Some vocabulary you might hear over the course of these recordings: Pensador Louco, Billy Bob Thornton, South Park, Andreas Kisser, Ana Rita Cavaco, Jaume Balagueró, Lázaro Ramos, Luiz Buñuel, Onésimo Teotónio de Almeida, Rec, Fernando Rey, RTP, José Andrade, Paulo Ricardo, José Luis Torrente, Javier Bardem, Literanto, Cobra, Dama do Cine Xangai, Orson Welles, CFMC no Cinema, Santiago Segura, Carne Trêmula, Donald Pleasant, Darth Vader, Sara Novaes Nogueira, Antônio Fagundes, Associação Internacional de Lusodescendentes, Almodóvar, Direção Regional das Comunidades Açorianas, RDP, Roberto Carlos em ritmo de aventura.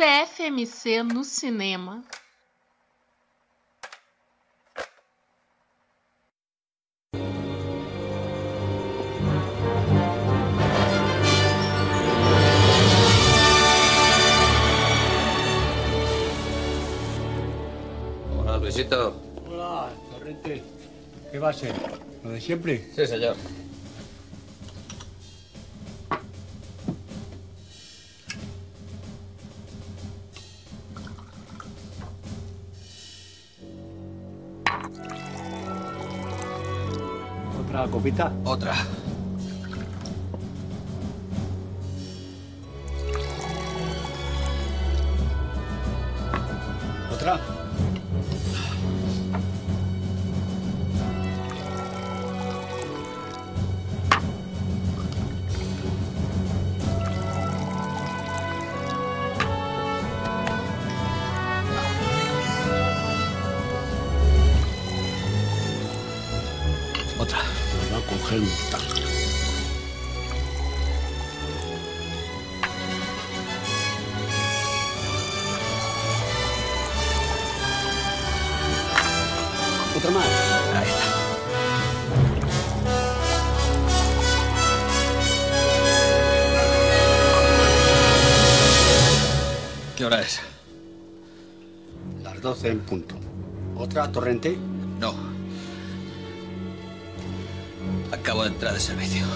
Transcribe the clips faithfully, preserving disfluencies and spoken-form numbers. C F M C no Cinema. Hola, Luisito. Hola, Torrente. ¿Qué va a ser? ¿Lo de siempre? Sí, señor. ¿Otra copita? Otra. ¿Otra? Otra más. Ahí está. ¿Qué hora es? Las doce en punto. ¿Otra, Torrente? No. Acabo de entrar de servicio.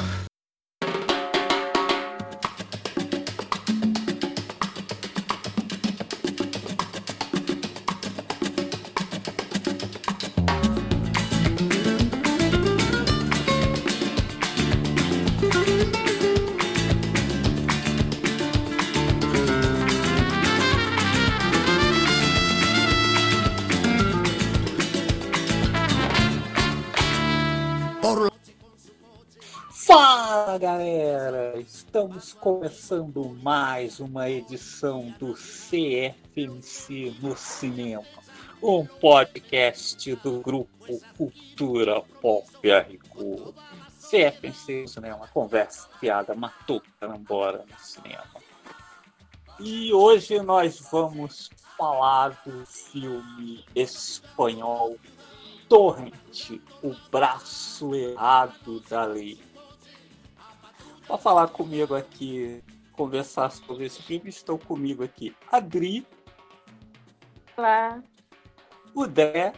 Estamos começando mais uma edição do C F M C no Cinema, um podcast do grupo Cultura Pop R. C F M C no Cinema, conversa, piada, matou, carambora no cinema. E hoje nós vamos falar do filme espanhol Torrente, o braço errado da lei. Para falar comigo aqui, conversar sobre esse filme, estão comigo aqui a Adri. Olá. O Dé.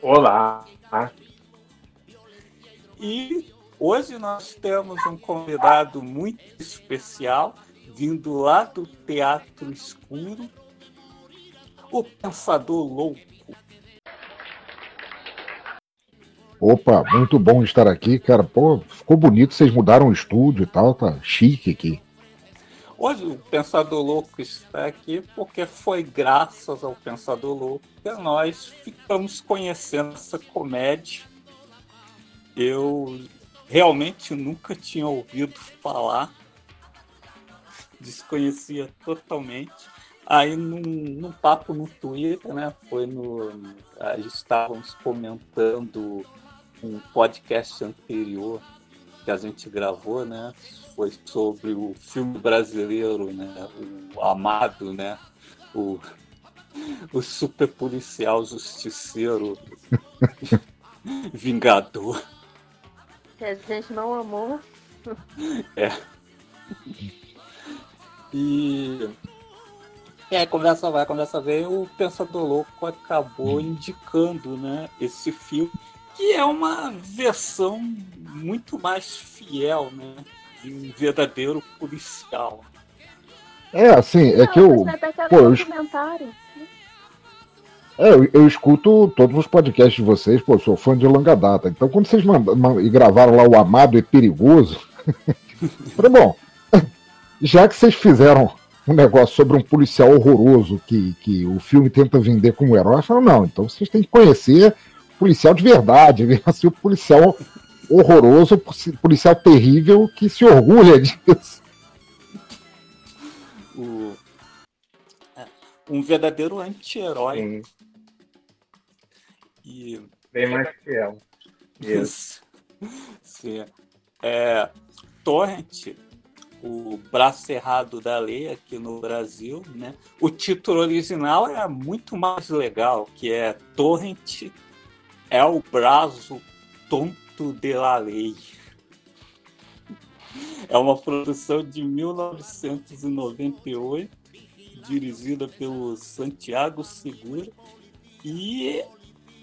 Olá. E hoje nós temos um convidado muito especial, vindo lá do Teatro Escuro, o Pensador Louco. Opa, muito bom estar aqui, cara. Pô, ficou bonito, vocês mudaram o estúdio e tal, tá chique aqui. Hoje o Pensador Louco está aqui porque foi graças ao Pensador Louco que nós ficamos conhecendo essa comédia. Eu realmente nunca tinha ouvido falar, desconhecia totalmente. Aí num, num papo no Twitter, né? Foi no. A gente estávamos comentando um podcast anterior que a gente gravou, né? Foi sobre o filme brasileiro, né? O amado, né? O, o super policial justiceiro vingador. Que a gente não amou. É. E E aí, conversa vai, conversa vem, o Pensador Louco acabou indicando, né, esse filme, que é uma versão muito mais fiel, né, de um verdadeiro policial. É, assim, é não, que eu... Pô, eu, é, eu, eu escuto todos os podcasts de vocês, pô, eu sou fã de longa data, então quando vocês mandaram, e gravaram lá o Amado é Perigoso, foi bom, já que vocês fizeram um negócio sobre um policial horroroso que, que o filme tenta vender como herói, eu falo, não, então vocês têm que conhecer policial de verdade, né? Assim, o policial horroroso, policial terrível que se orgulha disso. O... Um verdadeiro anti-herói. E... Bem mais fiel. Isso. Sim. É... Torrente o braço errado da lei aqui no Brasil, né? O título original era muito mais legal, que é Torrente é o braço tonto da lei. É uma produção de mil novecentos e noventa e oito, dirigida pelo Santiago Segura, e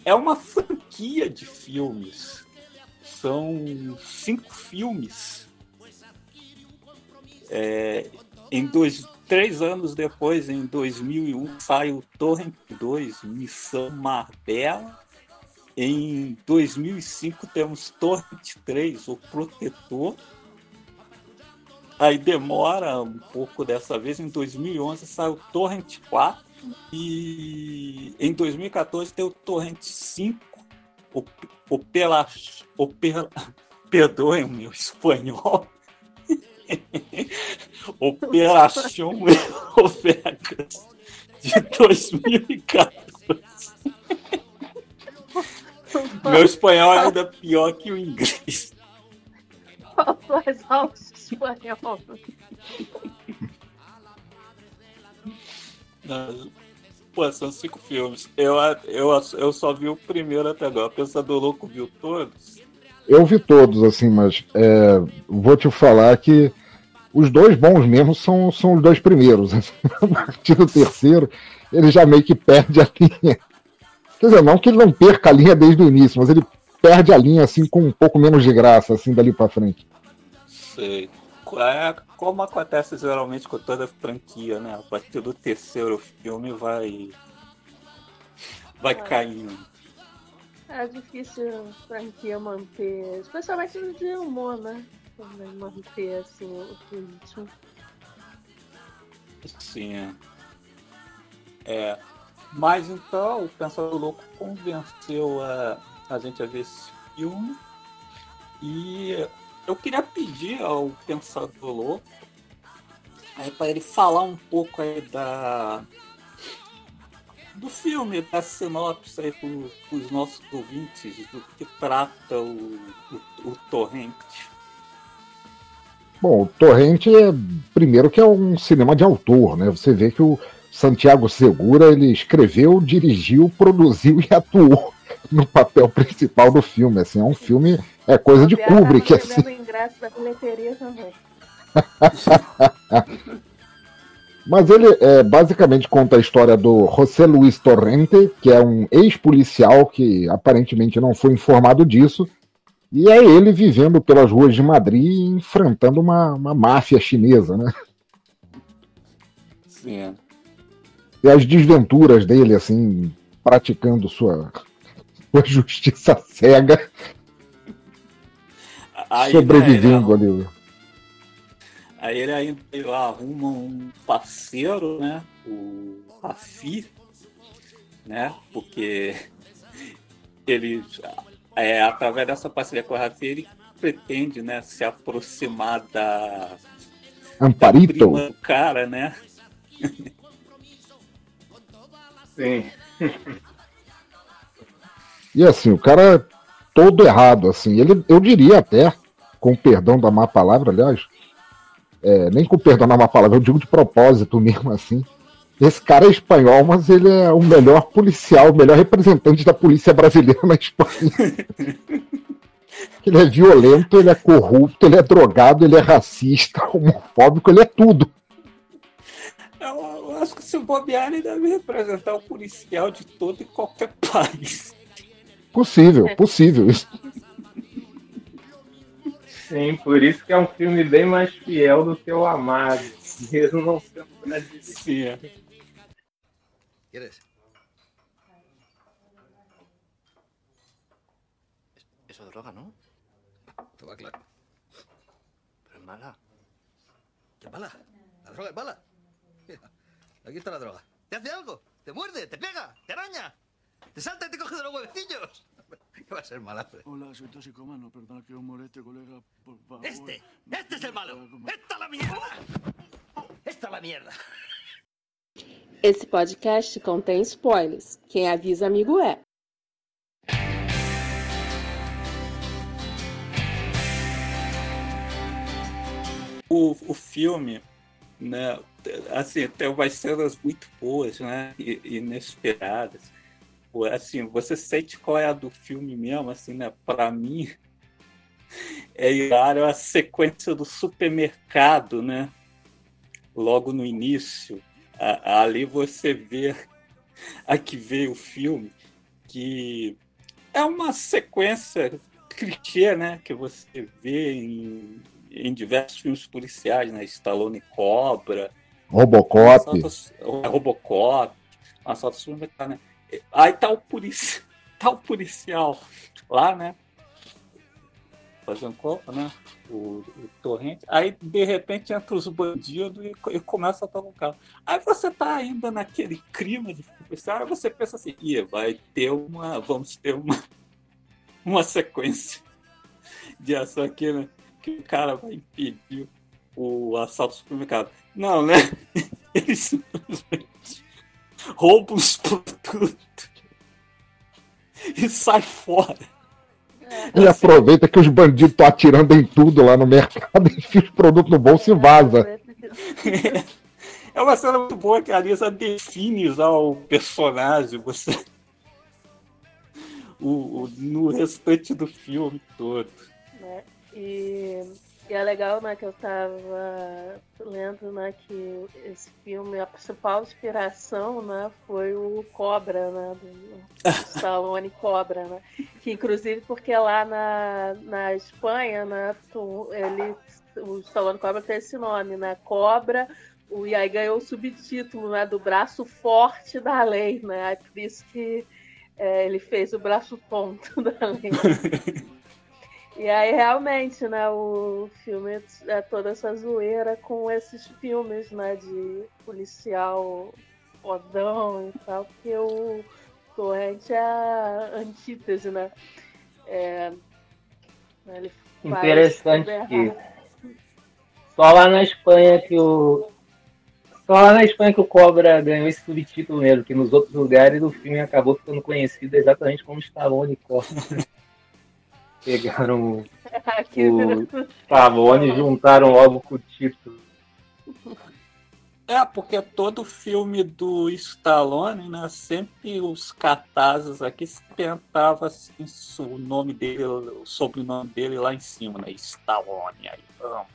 é uma franquia de filmes. São cinco filmes. É, em dois, três anos depois, em dois mil e um, sai o Torrente dois, Missão Marbella. Em dois mil e cinco, temos Torrente três, O Protetor. Aí demora um pouco dessa vez, em dois mil e onze saiu o Torrent quatro e em dois mil e quatorze tem o Torrent cinco, o, o pela, o pela, perdoem o meu espanhol, Operação França de dois mil e quatorze. Meu espanhol é ainda pior que o inglês. Faltou exausto espanhol. Pô, são cinco filmes. Eu, eu, eu só vi o primeiro até agora. O Pensador Louco viu todos? Eu vi todos, assim, mas é, vou te falar que os dois bons mesmo são, são os dois primeiros. A partir do terceiro, ele já meio que perde a linha. Quer dizer, não que ele não perca a linha desde o início, mas ele perde a linha, assim, com um pouco menos de graça, assim, dali pra frente. Sei. É como acontece geralmente com toda a franquia, né? A partir do terceiro filme vai... vai é. caindo. É difícil a franquia manter, especialmente no de humor, né? Também manter, assim, o ritmo. Sim, é. É. Mas, então, o Pensador Louco convenceu a... a gente a ver esse filme, e eu queria pedir ao Pensador Louco para ele falar um pouco aí da, do filme, da sinopse aí para os nossos ouvintes, do que trata o, o, o Torrente. Bom, o Torrente é, primeiro, que é um cinema de autor, né? Você vê que o Santiago Segura, ele escreveu, dirigiu, produziu e atuou no papel principal do filme, assim, é um filme, é coisa de Kubrick, assim. Mas ele é, basicamente conta a história do José Luis Torrente, que é um ex-policial que aparentemente não foi informado disso, e é ele vivendo pelas ruas de Madrid enfrentando uma, uma máfia chinesa, né? Sim. E as desventuras dele, assim, praticando sua... uma justiça cega, aí, sobrevivendo né, ele, ali. Aí ele ainda ele arruma um parceiro, né? O Rafi, né? Porque ele, é, através dessa parceria com o Rafi, ele pretende, né, se aproximar da, Amparito. Da prima do cara, né? Sim. E assim, o cara é todo errado, assim, ele, eu diria até, com perdão da má palavra, aliás, é, nem com perdão da má palavra, eu digo de propósito mesmo, assim, esse cara é espanhol, mas ele é o melhor policial, o melhor representante da polícia brasileira na Espanha. Ele é violento, ele é corrupto, ele é drogado, ele é racista, homofóbico, ele é tudo. Eu acho que se o bobear, ele deve representar o policial de todo e qualquer país. Possível, possível isso. Sim, por isso que é um filme bem mais fiel do que o Amado, mesmo não sendo pra dizer. Queres? Isso é droga, não? Estava claro. Mas é mala. Que mala? A droga é mala. Mira, aqui está a droga. Te hace algo, te muerde, te pega, te araña. ¡Te salta y te coge de los huevecillos! ¿Qué va a ser mal, hombre? Hola, soy toxicomano. Perdón que os moleste, colega. Por favor. ¡Este! ¡Este es el malo! ¡Esta la mierda! ¡Esta la mierda! Esse podcast contém spoilers. Quem avisa, amigo é. o, o filme, né, assim, tem umas cenas muito boas, né, inesperadas. Assim, você sente qual é a do filme mesmo, assim, né? Para mim, é hilário a sequência do supermercado, né? Logo no início, a, a, ali você vê a que veio o filme, que é uma sequência clichê, né? Que você vê em, em diversos filmes policiais, né? Stallone Cobra, Robocop, assalto, Robocop, assalto supermercado, né? Aí tá o, policia, tá o policial lá, né? Fazendo copa, né? O, o Torrente. Aí, de repente, entra os bandidos e, e começa a tocar o carro. Aí você tá ainda naquele clima de policial, aí você pensa assim, Ih, vai ter uma. Vamos ter uma, uma sequência de ação aqui, né? Que o cara vai impedir o assalto ao supermercado. Não, né? Ele simplesmente rouba os produtos e sai fora. E aproveita que os bandidos estão atirando em tudo lá no mercado, enfia os produtos no bolso e vaza. É uma cena muito boa que a Lisa define já o personagem, você... o, o, no restante do filme todo. Né? E... E é legal, né, que eu tava lendo, né, que esse filme, a principal inspiração, né, foi o Cobra, né, do, do Stallone Cobra, né, que inclusive porque lá na, na Espanha, né, tu, ele, o Stallone Cobra tem esse nome, né, Cobra, o, e aí ganhou o subtítulo, né, do braço forte da lei, né, por isso que é, ele fez o braço tonto da lei. E aí, realmente, né, o filme é toda essa zoeira com esses filmes, né, de policial fodão e tal, porque o Torrente é a antítese, né? É, ele Interessante que só lá na Espanha que o... Só lá na Espanha que o Cobra ganhou esse subtítulo mesmo, que nos outros lugares o filme acabou ficando conhecido exatamente como Stallone Cobra. Pegaram o Stallone e juntaram logo com o título. É, porque todo filme do Stallone, né, sempre os cartazes aqui tentavam assim, o nome dele, o sobrenome dele lá em cima, né? Stallone, aí vamos.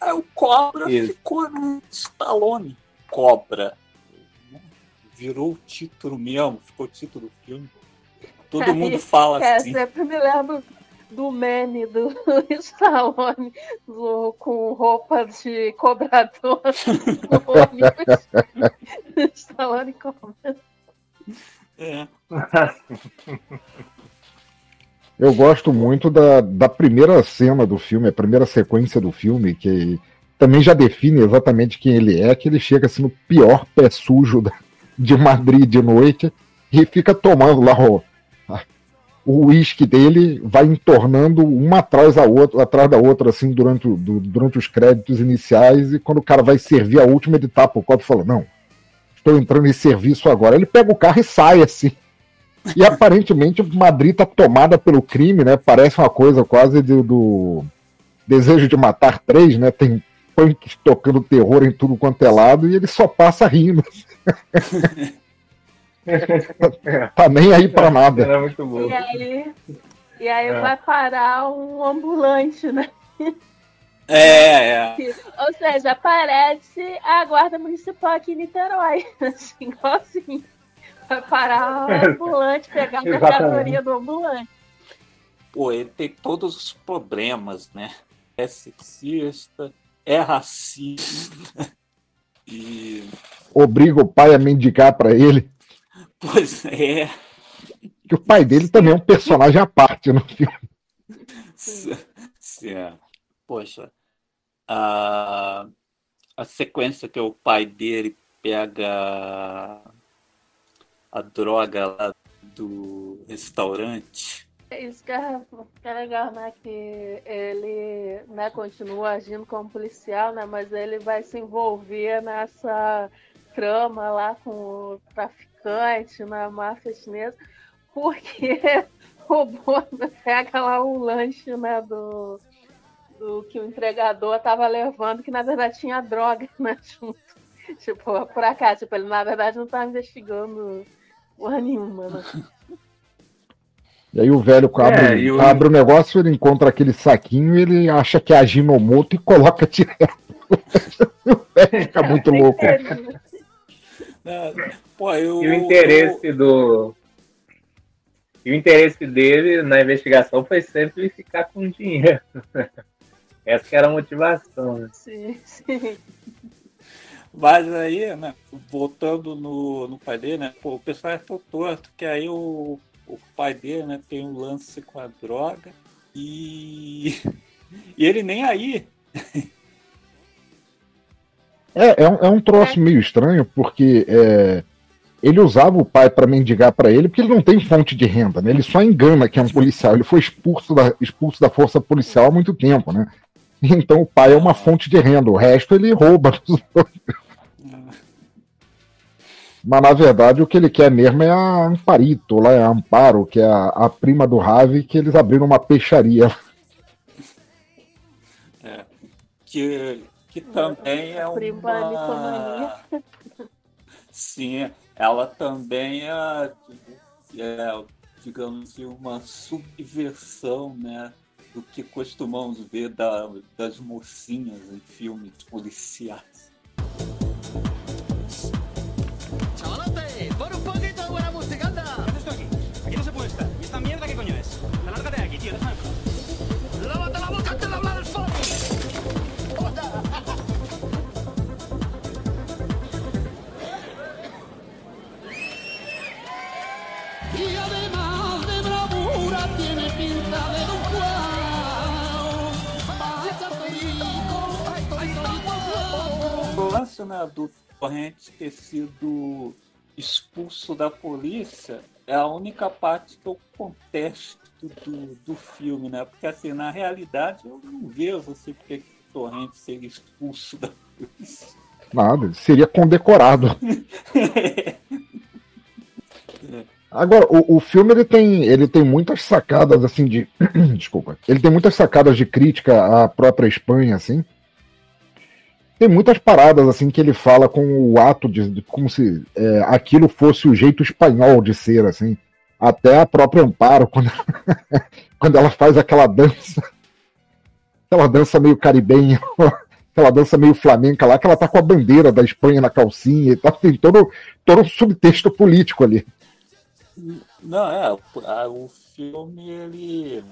Aí o Cobra Isso. ficou no Stallone Cobra. Virou o título mesmo, ficou o título do filme. Todo aí, mundo fala é, assim. Eu sempre me lembro do meme do Stallone do, com roupa de cobrador no ônibus. Stallone Cobra. É. Eu gosto muito da, da primeira cena do filme, a primeira sequência do filme, que também já define exatamente quem ele é, que ele chega assim no pior pé sujo de Madrid de noite e fica tomando lá o o uísque dele, vai entornando uma atrás da outra, atrás da outra assim, durante, do, durante os créditos iniciais, e quando o cara vai servir a última, ele tapa o copo e fala, não, estou entrando em serviço agora. Ele pega o carro e sai, assim. E aparentemente Madrid está tomada pelo crime, né? Parece uma coisa quase de, do Desejo de Matar três, né? Tem punks tocando terror em tudo quanto é lado, e ele só passa rindo. Tá nem aí pra nada. É, é muito bom. E aí, e aí é. vai parar um ambulante, né? É, é. Ou seja, aparece a guarda municipal aqui em Niterói. Assim, igualzinho. Vai parar o ambulante, pegar a mercadoria do ambulante. Pô, ele tem todos os problemas, né? É sexista, é racista. E... obriga o pai a mendigar pra ele. Pois é. Que o pai dele também é um personagem à parte no filme. Sim. Poxa, a, a sequência que o pai dele pega a droga lá do restaurante. Isso que é, que é legal, né? Que ele, né, continua agindo como policial, né? Mas ele vai se envolver nessa trama lá com o traficante, na máfia chinesa, porque roubou, pega lá o lanche, né, do, do do que o entregador estava levando, que na verdade tinha droga, né, junto. Tipo, por acaso, tipo, ele na verdade não estava investigando porra nenhuma, né? E aí o velho abre, é, eu... abre o negócio, ele encontra aquele saquinho, ele acha que é a Ginomoto e coloca direto. O velho fica muito louco. Não, pô, eu, e o interesse eu... do... E o interesse dele na investigação foi sempre ficar com dinheiro. Essa que era a motivação. Né? Sim, sim. Mas aí, né, voltando no, no pai dele, né, pô, o pessoal é tão torto, que aí o, o pai dele, né, tem um lance com a droga e, e ele nem aí. É, é um, é um troço meio estranho, porque... É... Ele usava o pai para mendigar para ele, porque ele não tem fonte de renda, né? Ele só engana que é um policial. Ele foi expulso da, expulso da força policial há muito tempo, né? Então o pai é uma fonte de renda. O resto ele rouba. Mas na verdade o que ele quer mesmo é a Amparito, lá é a Amparo, que é a, a prima do Ravi, que eles abriram uma peixaria. É, que, que também é uma... Prima Sim, ela também é, é, digamos, uma subversão, né, do que costumamos ver da, das mocinhas em filmes policiais. O lance, né, do Torrente ter sido expulso da polícia é a única parte que eu contesto do, do filme, né? Porque assim, na realidade eu não vejo assim, porque o Torrente seria expulso da polícia. Nada, ele seria condecorado. É. Agora, o, o filme ele tem, ele tem muitas sacadas assim de... Desculpa. Ele tem muitas sacadas de crítica à própria Espanha, assim. Tem muitas paradas assim que ele fala com o ato de, de como se é, aquilo fosse o jeito espanhol de ser, assim. Até a própria Amparo, quando, quando ela faz aquela dança, aquela dança meio caribenha, aquela dança meio flamenca lá, que ela tá com a bandeira da Espanha na calcinha e tá, tem todo, todo um subtexto político ali. Não, é, o filme ele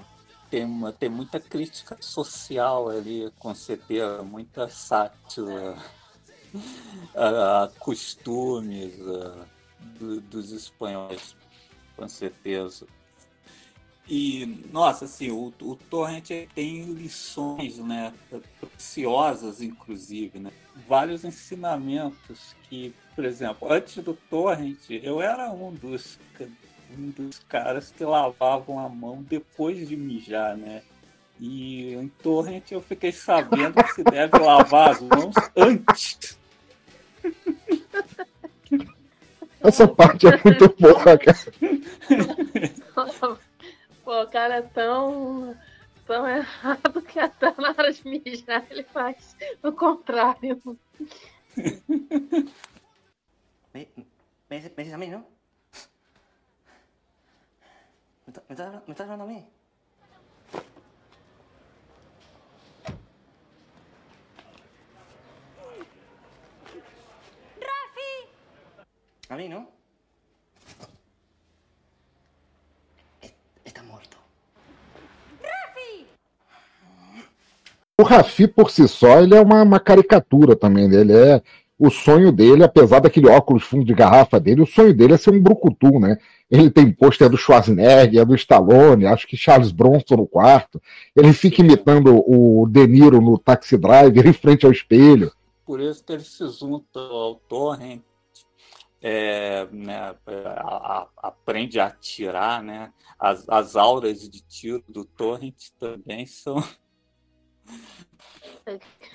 tem, uma, tem muita crítica social ali, com certeza, muita sátira a, a costumes a, do, dos espanhóis, com certeza. E, nossa, assim, o, o Torrente tem lições, né, preciosas, inclusive, né, vários ensinamentos que, por exemplo, antes do Torrente, eu era um dos, um dos caras que lavavam a mão depois de mijar, né, e em Torrente eu fiquei sabendo que se deve lavar as mãos antes. Essa parte é muito boa, cara. Pô, o cara é tão, tão errado que até na hora de mijar ele faz o contrário. Me diz a mim, não? Me tá falando a mim? Rafi! A mim, não? O Rafi, por si só, ele é uma, uma caricatura também, né? Ele é... O sonho dele, apesar daquele óculos fundo de garrafa dele, o sonho dele é ser um brucutu, né? Ele tem pôster do Schwarzenegger, do Stallone, acho que Charles Bronson no quarto. Ele fica imitando o De Niro no Taxi Driver em frente ao espelho. Por isso que ele se junta ao Torrent, é, né, a, a, aprende a atirar, né? As, as aulas de tiro do Torrent também são...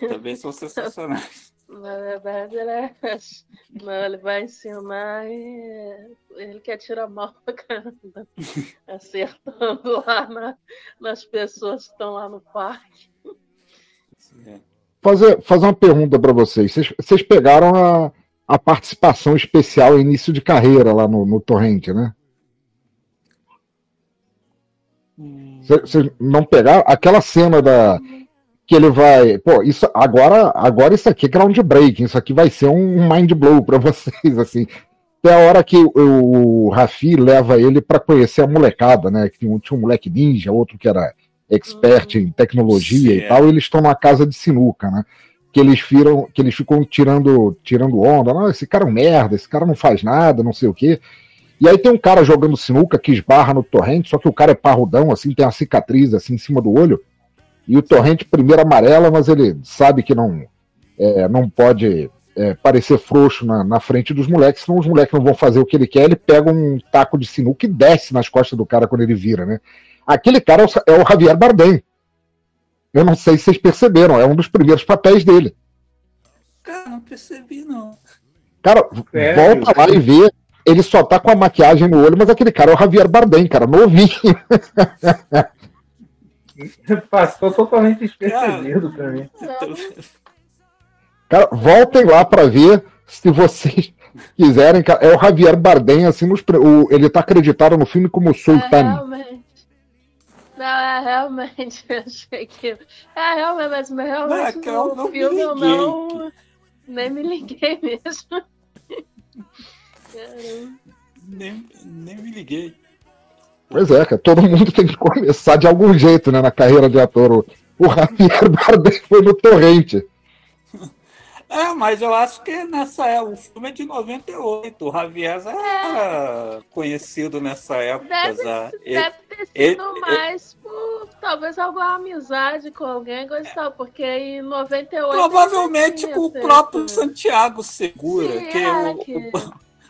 Também são sensacionais. Na verdade, ele, é... Não, ele vai ensinar e ele quer tirar mal pra caramba, acertando lá na... nas pessoas que estão lá no parque. É. Fazer, fazer uma pergunta para vocês. Vocês, vocês pegaram a, a participação especial início de carreira lá no, no Torrente, né? Vocês não pegaram aquela cena da... que ele vai... Pô, isso, agora, agora isso aqui é groundbreaking, isso aqui vai ser um mind blow para vocês, assim. Até a hora que o, o Rafi leva ele para conhecer a molecada, né? Que tinha um, tinha um moleque ninja, outro que era expert em tecnologia certo. E tal, e eles estão na casa de sinuca, né? Que eles, viram, que eles ficam tirando, tirando onda. Não, esse cara é um merda, esse cara não faz nada, não sei o quê. E aí tem um cara jogando sinuca que esbarra no Torrente, só que o cara é parrudão, assim, tem uma cicatriz assim em cima do olho, e o Torrente primeiro amarela, mas ele sabe que não, é, não pode é, parecer frouxo na, na frente dos moleques, senão os moleques não vão fazer o que ele quer, ele pega um taco de sinuca e desce nas costas do cara quando ele vira, né? Aquele cara é o, é o Javier Bardem. Eu não sei se vocês perceberam, é um dos primeiros papéis dele. Cara, não percebi, não. Cara, é, volta eu... lá e vê. Ele só tá com a maquiagem no olho, mas aquele cara é o Javier Bardem, cara, novinho. Passou totalmente despercebido pra mim. Cara, voltem lá pra ver se vocês quiserem. Cara, é o Javier Bardem, assim, nos, o, ele tá acreditado no filme como Sultan. É, realmente. Não, é realmente, eu achei que... É realmente, mas realmente não, não, não filme eu não... Nem me liguei mesmo. Nem, nem me liguei. Pois é, cara, todo mundo tem que começar de algum jeito, né, na carreira de ator. O Javier Bardem foi no Torrente. É, mas eu acho que nessa época, o filme é de noventa e oito, o Javier já era é. conhecido nessa época. Deve, já. deve ele, ter sido ele, mais ele, por talvez alguma amizade com alguém, gostou, porque em noventa e oito... Provavelmente com o próprio isso. Santiago Segura, Sim, que é o... Que...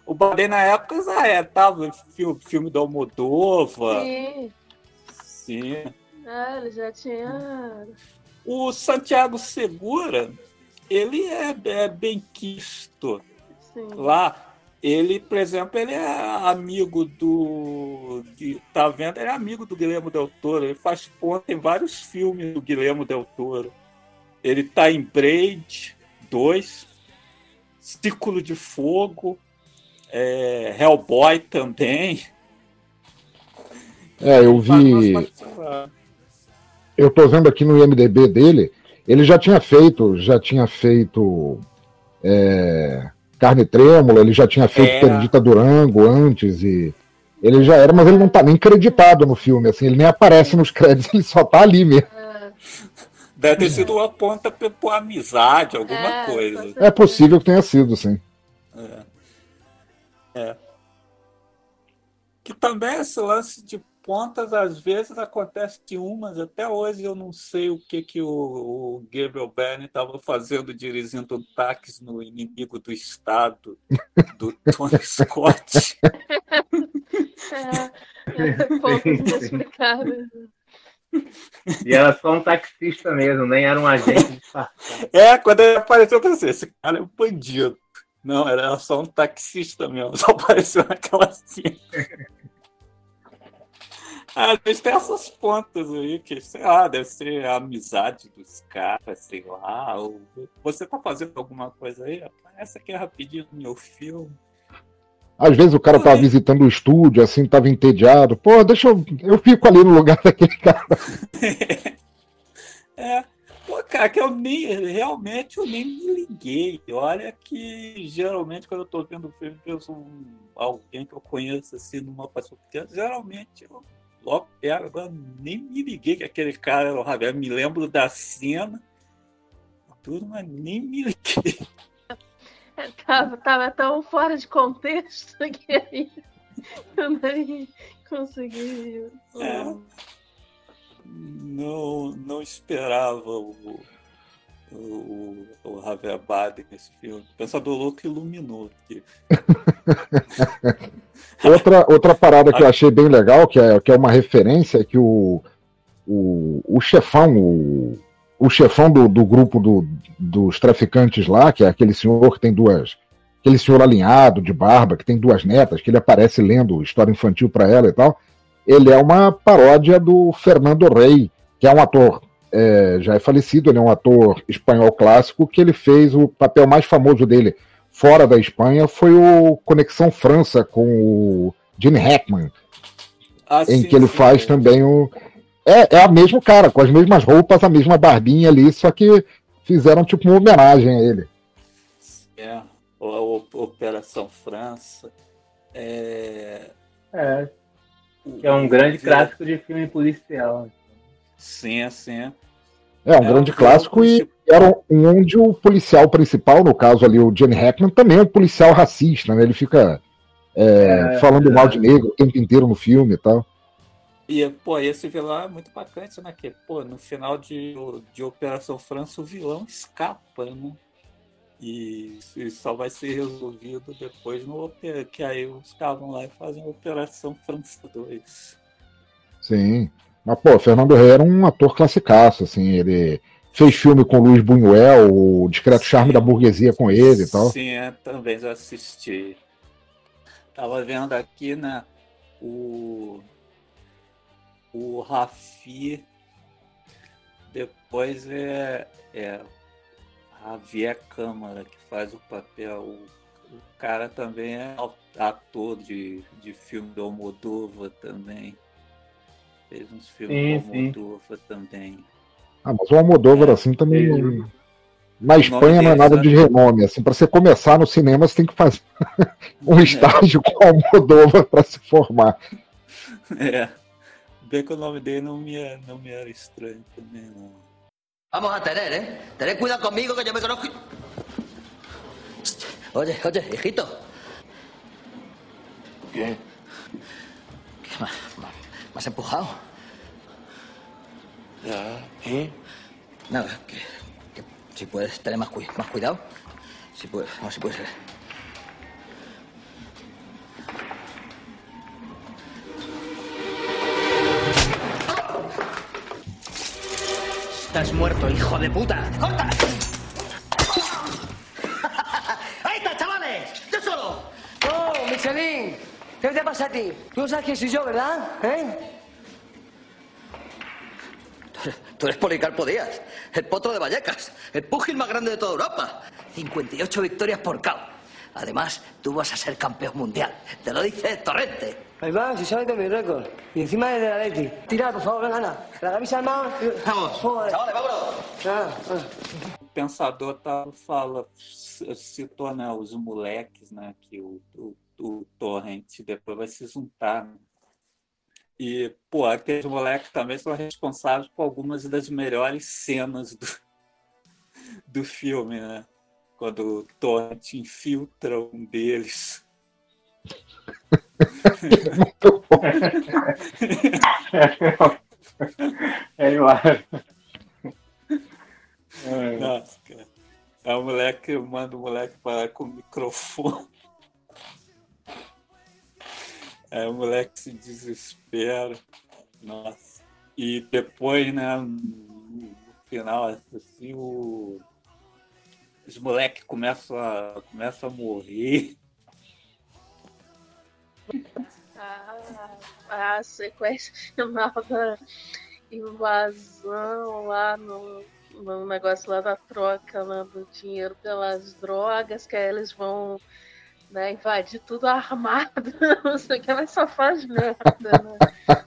O Bardem na época já é, tava filme, filme do Almodóvar. Sim. Sim. Ah, ele já tinha... O Santiago Segura, ele é, é bem quisto. Sim. Lá, ele, por exemplo, ele é amigo do... De, tá vendo? Ele é amigo do Guilherme Del Toro. Ele faz ponta em vários filmes do Guilherme Del Toro. Ele tá em Blade dois, Círculo de Fogo... É, Hellboy também. É, eu vi. Eu tô vendo aqui no I M D B dele, ele já tinha feito, já tinha feito é, Carne Trêmula, ele já tinha feito é. Perdita Durango antes e ele já era, mas ele não tá nem creditado no filme, assim, ele nem aparece nos créditos, ele só tá ali mesmo. É. Deve ter sido uma ponta por amizade, alguma é, coisa. É possível que tenha sido, sim. É. É. Que também esse lance de pontas às vezes acontece de umas, até hoje eu não sei o que, que o, o Gabriel Byrne estava fazendo dirigindo um táxi no Inimigo do Estado do Tony Scott. É, é um pouco inexplicável. E era só um taxista mesmo, nem era um agente disfarçado. É, quando ele apareceu eu pensei, esse cara é um bandido. Não, era só um taxista mesmo, só apareceu naquela cena. Às vezes tem essas pontas aí, que, sei lá, deve ser a amizade dos caras, sei lá. Ou... Você tá fazendo alguma coisa aí? Aparece aqui rapidinho no meu filme. Às vezes o cara Pô, tava é... visitando o estúdio, assim, tava entediado. Pô, deixa eu... Eu fico ali no lugar daquele cara. É... Pô, cara, que eu nem, realmente eu nem me liguei. Olha que geralmente quando eu tô vendo filme, eu sou um, alguém que eu conheço assim numa pessoa pequena, geralmente eu logo pego, agora nem me liguei que aquele cara era o Javier. Me lembro da cena, tudo, mas nem me liguei. Eu tava, tava tão fora de contexto que aí eu nem consegui. É. Não, não esperava o, o, o Javier Bardem nesse filme. Pensador Louco iluminou aqui. outra, outra parada que eu achei bem legal, que é, que é uma referência, é que o, o, o chefão, o, o chefão do, do grupo do, dos traficantes lá, que é aquele senhor que tem duas. Aquele senhor alinhado, de barba, que tem duas netas, que ele aparece lendo história infantil para ela e tal. Ele é uma paródia do Fernando Rey, que é um ator é, já é falecido, ele é um ator espanhol clássico, que ele fez o papel mais famoso dele fora da Espanha, foi o Conexão França com o Gene Hackman, ah, em sim, que ele sim, faz sim. também o... É, é a mesmo cara, com as mesmas roupas, a mesma barbinha ali, só que fizeram tipo uma homenagem a ele. É, o, o Operação França. É, é, é um grande o... clássico de filme policial. Sim, sim. É um é, grande clássico e era onde o policial principal, no caso ali o Gene Hackman, também é um policial racista, né? Ele fica é, é, falando é... mal de negro o tempo inteiro no filme e tal. E, pô, esse vilão é muito bacante, né? Que, pô, no final de, de Operação França, o vilão escapa, né? E, e só vai ser resolvido depois no... Que aí os caras vão lá e fazem Operação França dois. Sim. Mas, pô, Fernando Rey era um ator classicaço, assim. Ele fez filme com Luiz Buñuel, O Discreto Sim. Charme da Burguesia com ele e tal. Sim, eu também já assisti. Tava vendo aqui, né? O... O Rafi, depois é, é Javier Câmara, que faz o papel. O, o cara também é ator de, de filme do Almodóvar também. Fez uns filmes do Almodóvar também. Ah, mas o Almodóvar, é, assim, também... Ele... Na Espanha não é nada de renome. Assim, para você começar no cinema, você tem que fazer um estágio é. com o Almodóvar para se formar. É. Bem que o nome dele não me, é, não me era estranho também, não. Vamos a tener, eh? Tener cuidado comigo que eu me conozco. Oye, oye, hijito. ¿Qué? ¿Qué más? ¿Me has empujado? Ya, ¿eh? Nada, que, que si puedes tener más, cu- más cuidado. Si puedes, no, si puedes ser. Estás muerto, hijo de puta. ¡Corta! ¡Ahí está, chavales! ¡Yo solo! ¡Oh, Michelin! ¿Qué te pasa a ti? Tú no sabes quién soy yo, ¿verdad? ¿Eh? Tú eres Policarpo Díaz, el potro de Vallecas, el púgil más grande de toda Europa. cinquenta y ocho victorias por K O. Además, tú vas a ser campeón mundial. Te lo dice Torrente. Ahí va, si sabes de mi récord. Y encima es de la Leti. Tira, por favor, venga, Ana. La camisa al mano. Vamos. Joder. Chavales, vámonos. Ah, ah. O Pensador tá, fala, citou, né, os moleques, né, que o, o, o Torrente depois vai se juntar. Né? E, pô, aqueles moleques também são responsáveis por algumas das melhores cenas do, do filme, né? Quando o Torrente infiltra um deles. É muito bom. É, eu acho. Nossa, cara. É o moleque, manda o moleque falar com o microfone. É, o moleque se desespera. Nossa. E depois, né, no final, assim, o... os moleques começam a, começam a morrer. A, a sequência chamava invasão lá no, no negócio lá da troca, né, do dinheiro pelas drogas, que aí eles vão, né, invadir tudo armado, não sei o que, mas só faz merda, né?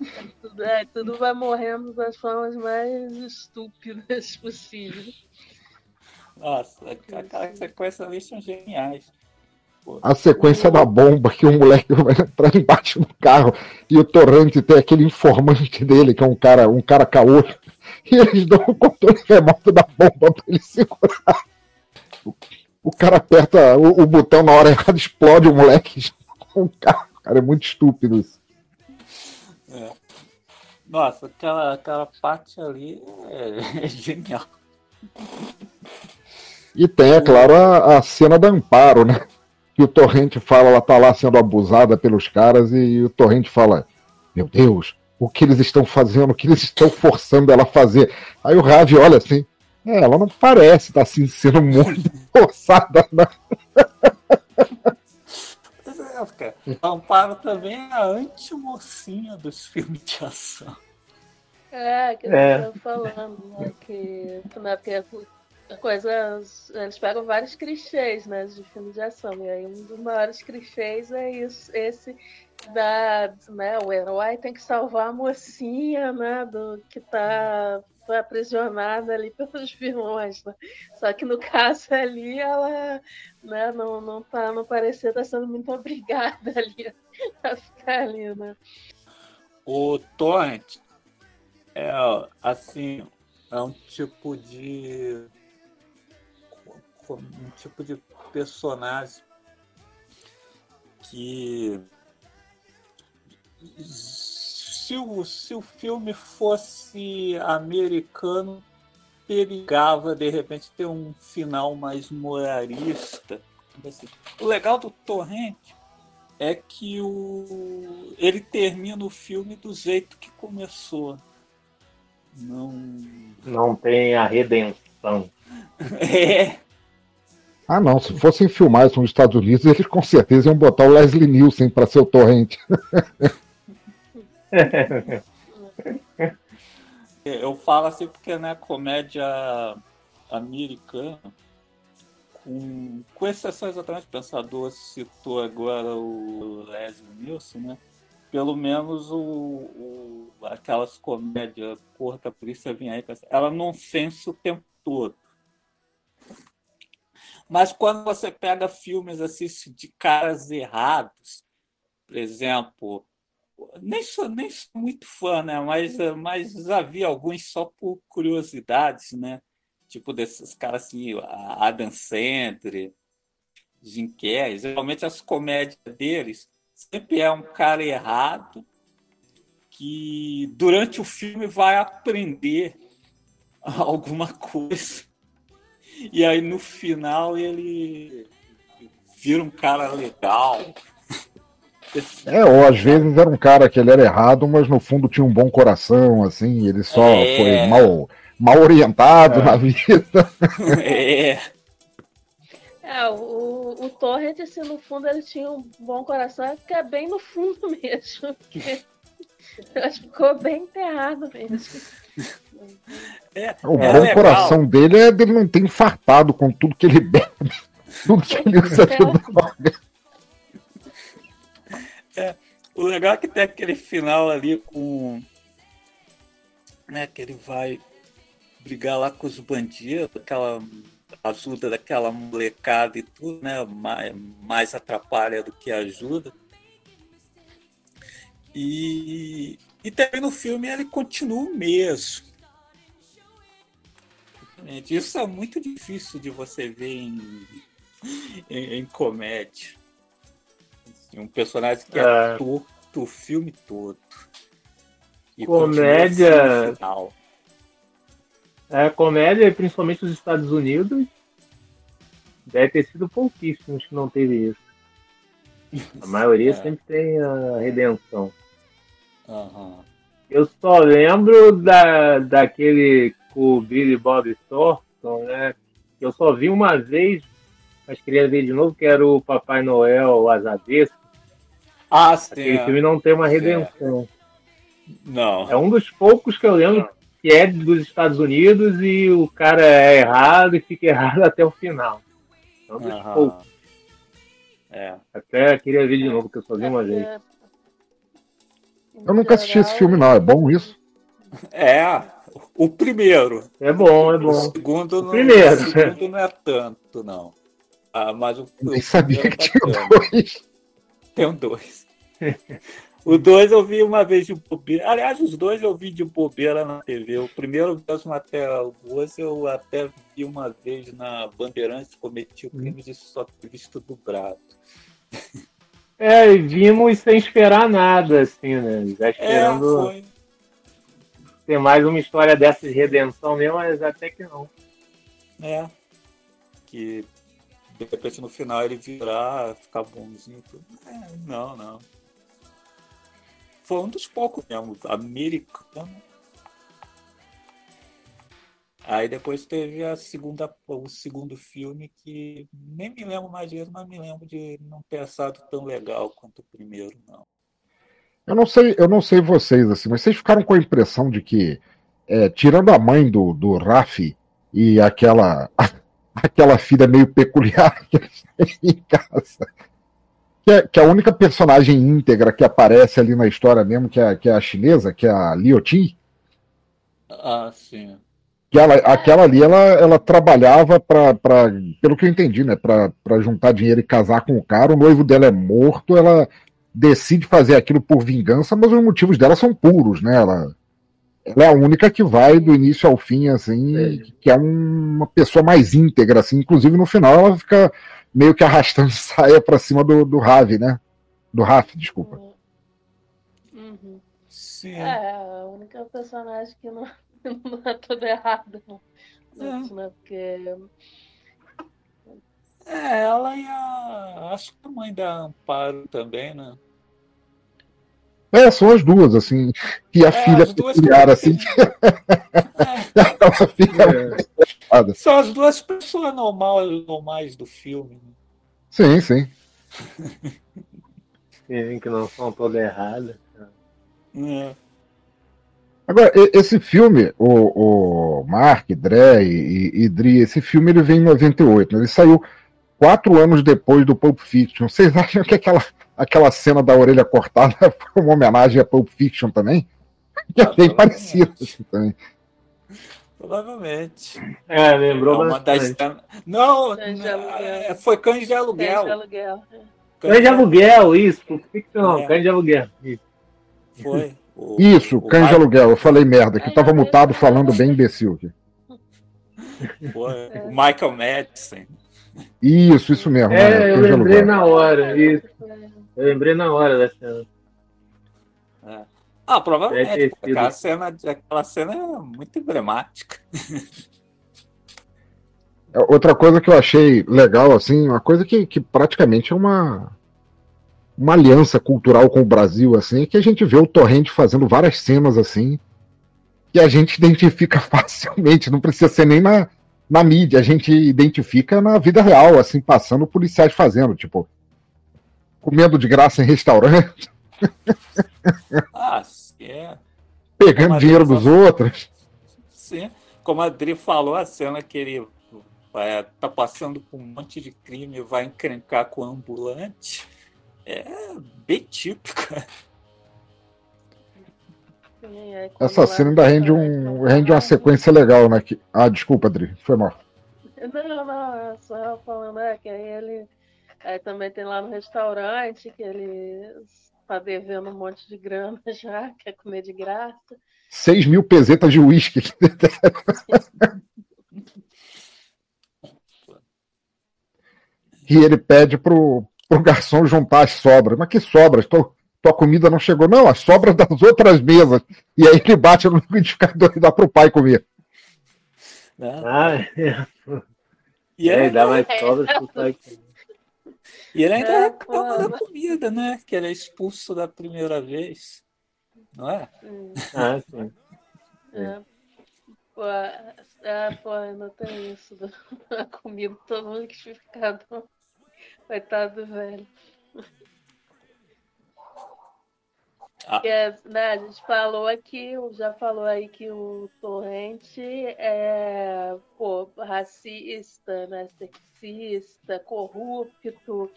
Tudo, é, tudo vai morrendo das formas mais estúpidas possíveis. Nossa, aquelas sequências ali são geniais. Pô. A sequência da bomba, que o moleque vai entrar embaixo do carro e o Torrente tem aquele informante dele, que é um cara, um cara caô, e eles dão o controle remoto da bomba pra ele segurar. O, o cara aperta o, o botão na hora errada, explode o moleque com o carro. Cara, é muito estúpido isso. É. Nossa, aquela, aquela parte ali é, é genial. E tem, é claro, a, a cena do Amparo, né? Que o Torrente fala, ela tá lá sendo abusada pelos caras, e, e o Torrente fala: meu Deus, o que eles estão fazendo, o que eles estão forçando ela a fazer. Aí o Ravi olha assim: é, ela não parece estar tá, assim, sendo muito forçada, não. O Amparo também é a anti-mocinha dos filmes de ação. É, que é. eu tô falando, né? Que, né, porque a coisa, eles pegam vários clichês, né, de filme de ação, e aí um dos maiores clichês é isso, esse da, né, o herói tem que salvar a mocinha, né, do que tá aprisionada ali pelos vilões, né? Só que no caso ali ela, né, não, não, tá, não parecia estar sendo muito obrigada ali a ficar ali, né? O Torrent é assim, é um tipo de um tipo de personagem que se o, se o filme fosse americano, perigava de repente ter um final mais moralista. Assim, o legal do Torrente é que o, ele termina o filme do jeito que começou. Não, não tem a redenção. É. Ah, não. Se fossem filmar isso nos Estados Unidos, eles com certeza iam botar o Leslie Nielsen para ser o Torrente. Eu falo assim porque, né, comédia americana, com, com exceção exatamente, o Pensador citou agora o Leslie Nielsen, né? Pelo menos o, o, aquelas comédias Corta, a Polícia Vem Aí, ela não sense o tempo todo. Mas quando você pega filmes assim de caras errados, por exemplo, Nem sou, nem sou muito fã, né? Mas, mas já vi alguns só por curiosidades, né? Tipo desses caras assim, Adam Sandler, Jim Carrey. Geralmente as comédias deles sempre é um cara errado que durante o filme vai aprender alguma coisa. E aí no final ele vira um cara legal. É, ou às vezes era um cara que ele era errado, mas no fundo tinha um bom coração, assim, ele só é. foi mal, mal orientado é. na vida. É. É, o, o Torrent, assim, no fundo ele tinha um bom coração, que é bem no fundo mesmo, porque ficou bem enterrado mesmo. É, o é bom legal. coração dele é dele não ter infartado com tudo que ele bebe, tudo que ele usa de droga. É, o legal é que tem aquele final ali com, né, que ele vai brigar lá com os bandidos, aquela ajuda daquela molecada e tudo, né? Mais, mais atrapalha do que ajuda. E, e também no filme ele continua o mesmo. Isso é muito difícil de você ver em, em, em comédia. Um personagem que é, é torto o filme todo. E comédia. Final. É, comédia, principalmente nos Estados Unidos, deve ter sido pouquíssimos que não teve isso. A maioria é. sempre tem a redenção. Uhum. Eu só lembro da, daquele com o Billy Bob Thornton, né? Que eu só vi uma vez, mas queria ver de novo, que era o Papai Noel, As Avessas. Ah, sim. Aquele é. filme não tem uma redenção. É. Não. É um dos poucos que eu lembro que é dos Estados Unidos e o cara é errado e fica errado até o final. É um dos uh-huh. poucos. É. Até queria ver de novo, porque eu só vi uma vez. Eu nunca assisti esse filme, não. É bom isso? É. O primeiro. É bom, é bom. O segundo, o não, primeiro. O segundo não é tanto, não. Ah, mas o, eu nem sabia que tinha dois. Tem um dois. O dois eu vi uma vez de bobeira. Aliás, os dois eu vi de bobeira na T V. O primeiro, mesmo até o outro, eu até vi uma vez na Bandeirantes, cometi o crime de só ter visto dublado. É, e vimos sem esperar nada, assim, né? Já esperando é, foi... ter mais uma história dessa de redenção mesmo, mas até que não. É. Que... de repente no final ele virar, ficar bonzinho. É, não, não. Foi um dos poucos mesmo, americano. Aí depois teve a segunda, o segundo filme que nem me lembro mais disso, mas me lembro de não ter achado tão legal quanto o primeiro, não. Eu não sei, eu não sei vocês, assim, mas vocês ficaram com a impressão de que, é, tirando a mãe do, do Rafi e aquela, aquela filha meio peculiar que eles têm em casa, que é, que é a única personagem íntegra que aparece ali na história mesmo, que é, que é a chinesa, que é a Lioti. Ah, sim. Que ela, aquela ali, ela, ela trabalhava para, pelo que eu entendi, né, para juntar dinheiro e casar com o cara. O noivo dela é morto, ela decide fazer aquilo por vingança, mas os motivos dela são puros, né? Ela, ela é a única que vai do início ao fim, assim, Entendi. Que é um, uma pessoa mais íntegra, assim. Inclusive, no final, ela fica meio que arrastando saia para cima do, do Ravi, né? Do Raf, desculpa. Uhum. Sim. É, a única personagem que não... Não é tudo errado, não. É. Né? Porque... é, ela e a... acho que a mãe da Amparo também, né? É, são as duas, assim. E a é, filha peculiar, assim. É. Aquela filha é. São as duas pessoas normais, normais do filme. Né? Sim, sim. Dizem que não são todas erradas. É. Agora, esse filme, o, o Mark, Dre e, e Dri, esse filme ele vem em noventa e oito, né? Ele saiu quatro anos depois do Pulp Fiction. Vocês acham que aquela, aquela cena da orelha cortada foi uma homenagem a Pulp Fiction também? Que é bem parecido assim, também. Provavelmente. É, lembrou uma das... Não, foi Cães de Aluguel. Cães de Aluguel, Cães de Aluguel, isso. Pulp Fiction não, Cães de Aluguel. Foi. O, Isso, o Cães de Aluguel, eu falei merda, que eu tava mutado falando bem imbecil aqui. O Michael Madsen. Isso, isso mesmo. É, né? eu Cães lembrei na hora, isso. Eu lembrei na hora da cena. É. Ah, provavelmente, aquela cena, aquela cena é muito emblemática. Outra coisa que eu achei legal, assim, uma coisa que, que praticamente é uma... uma aliança cultural com o Brasil, assim, que a gente vê o Torrente fazendo várias cenas, assim, que a gente identifica facilmente, não precisa ser nem na, na mídia, a gente identifica na vida real, assim, passando policiais fazendo, tipo, comendo de graça em restaurante. Ah, é. Pegando como dinheiro dos falou... outros. Sim, como a Adri falou, a cena que ele vai, tá passando por um monte de crime, vai encrencar com o ambulante. É bem típica. Essa cena ainda rende, um, rende uma sequência legal, né? Que... Ah, desculpa, Adri, foi mal. Não, não, só falando, né? Que aí ele aí também tem lá no restaurante que ele tá devendo um monte de grana já, quer comer de graça. Seis mil pesetas de uísque. E ele pede pro. Para o garçom juntar as sobras. Mas que sobras? Tô, tua comida não chegou. Não, as sobras das outras mesas. E aí ele bate no liquidificador e dá para o pai comer. Ah, é. E ele é, dá mais sobras para o pai comer. E ele ainda reclama da comida, né? Que ele é expulso da primeira vez. Não é? Sim. Ah, sim. É. Pô, ah, pô, ainda tem isso. A comida todo mundo liquidificador. Coitado do velho. Ah. É, né, a gente falou aqui, já falou aí que o Torrente é pô, racista, né, sexista, corrupto,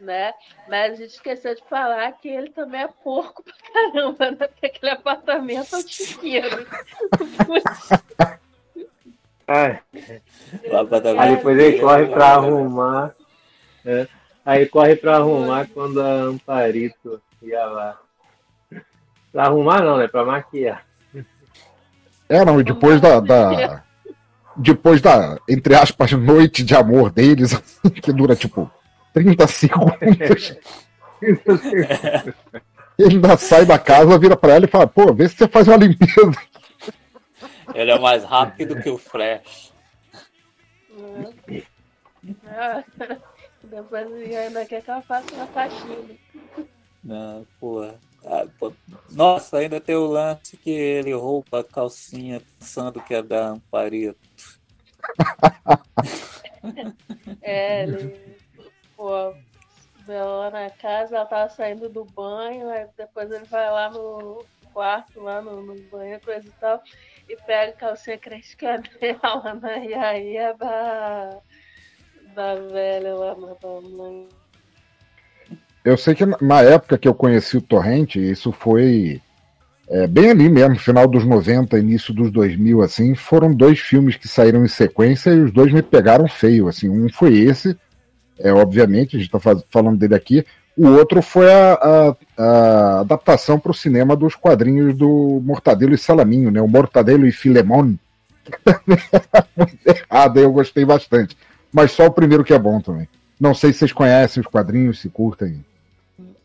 né? Mas a gente esqueceu de falar que ele também é porco pra caramba, né? Porque aquele apartamento é um chiqueiro. Ai. Aí depois ele corre pra arrumar. É. Aí corre pra arrumar quando a Amparito ia lá. Pra arrumar não, né? Pra maquiar. É, não, e depois da, da... Depois da, entre aspas, noite de amor deles, que dura tipo trinta segundos. Ele ainda sai da casa, vira pra ela e fala, pô, vê se você faz uma limpeza. Ele é mais rápido que o Flash. É. É. Depois ainda quer que ela faça uma faxina. Não, porra. Ah, porra. Nossa, ainda tem o lance que ele rouba a calcinha pensando que é da Amparito. É, ele... Pô, ela na casa, ela tá tá saindo do banho, aí depois ele vai lá no quarto, lá no, no banho, coisa e tal, e pega calcinha crescada dela, né? E aí é da, da velha lá, da mãe. Eu sei que na época que eu conheci o Torrente, isso foi é, bem ali mesmo, final dos noventa, início dos dois mil, assim, foram dois filmes que saíram em sequência e os dois me pegaram feio, assim, um foi esse, é, obviamente, a gente está falando dele aqui, o outro foi a, a, a adaptação para o cinema dos quadrinhos do Mortadelo e Salaminho, né, o Mortadelo e Filemón, que também era muito errado, eu gostei bastante, mas só o primeiro que é bom também. Não sei se vocês conhecem os quadrinhos, se curtem.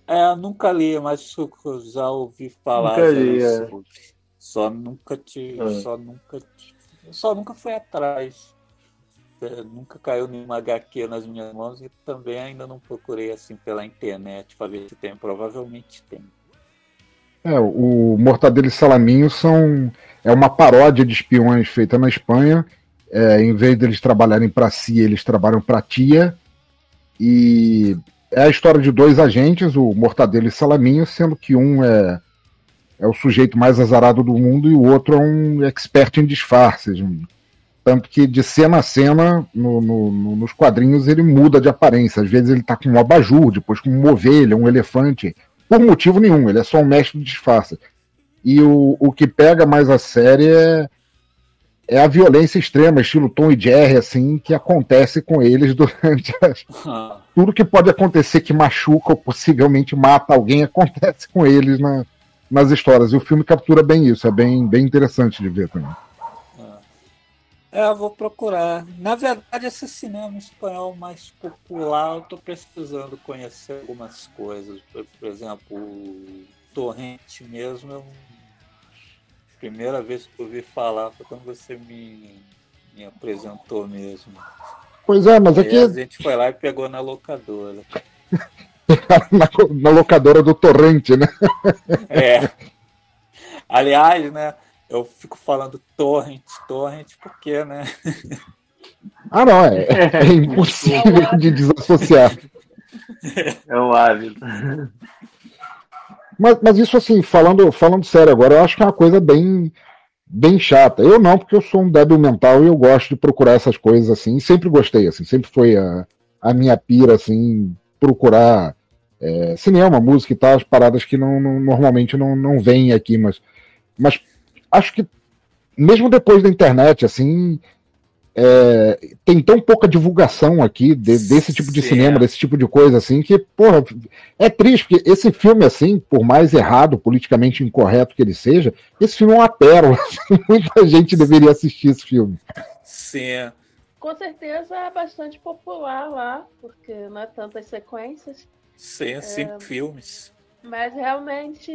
É, eu nunca li, mas eu já ouvi falar. Nunca li, é. Só nunca te, é. só nunca te, só nunca fui atrás. Eu nunca caiu nenhuma agá quê nas minhas mãos e também ainda não procurei assim pela internet para ver se tem. Provavelmente tem. É, o Mortadelo e Salaminho são é uma paródia de espiões feita na Espanha. É, em vez deles trabalharem para si, eles trabalham para tia. E é a história de dois agentes, o Mortadelo e Salaminho, sendo que um é, é o sujeito mais azarado do mundo e o outro é um expert em disfarces. Tanto que de cena a cena, no, no, no, nos quadrinhos, ele muda de aparência. Às vezes ele está com um abajur, depois com uma ovelha, um elefante, por motivo nenhum, ele é só um mestre de disfarces. E o, o que pega mais a série é... é a violência extrema, estilo Tom e Jerry, assim, que acontece com eles durante as... ah. Tudo que pode acontecer que machuca ou possivelmente mata alguém, acontece com eles na... nas histórias. E o filme captura bem isso, é bem, bem interessante de ver também. É, eu vou procurar. Na verdade, esse cinema espanhol mais popular, eu estou precisando conhecer algumas coisas. Por, por exemplo, o Torrente mesmo, eu primeira vez que eu ouvi falar foi quando você me, me apresentou mesmo. Pois é, mas aqui... É a gente foi lá e pegou na locadora. na, na locadora do Torrente, né? É. Aliás, né, eu fico falando Torrent, Torrent, por quê, né? Ah, não, é, é impossível é de desassociar. É um hábito. Mas, mas isso assim, falando, falando sério agora, eu acho que é uma coisa bem, bem chata. Eu não, porque eu sou um débil mental e eu gosto de procurar essas coisas assim. Sempre gostei, assim, sempre foi a, a minha pira, assim, procurar é, cinema, música e tal, as paradas que não, não, normalmente não, não vêm aqui. Mas, mas acho que mesmo depois da internet, assim, é, tem tão pouca divulgação aqui de, desse tipo de Sim. cinema, desse tipo de coisa assim, que, porra, é triste, porque esse filme, assim, por mais errado, politicamente incorreto que ele seja, esse filme é uma pérola, assim, muita gente deveria assistir esse filme. Sim. Com certeza é bastante popular lá, porque não é tantas sequências. Sim, é, cinco filmes. Mas realmente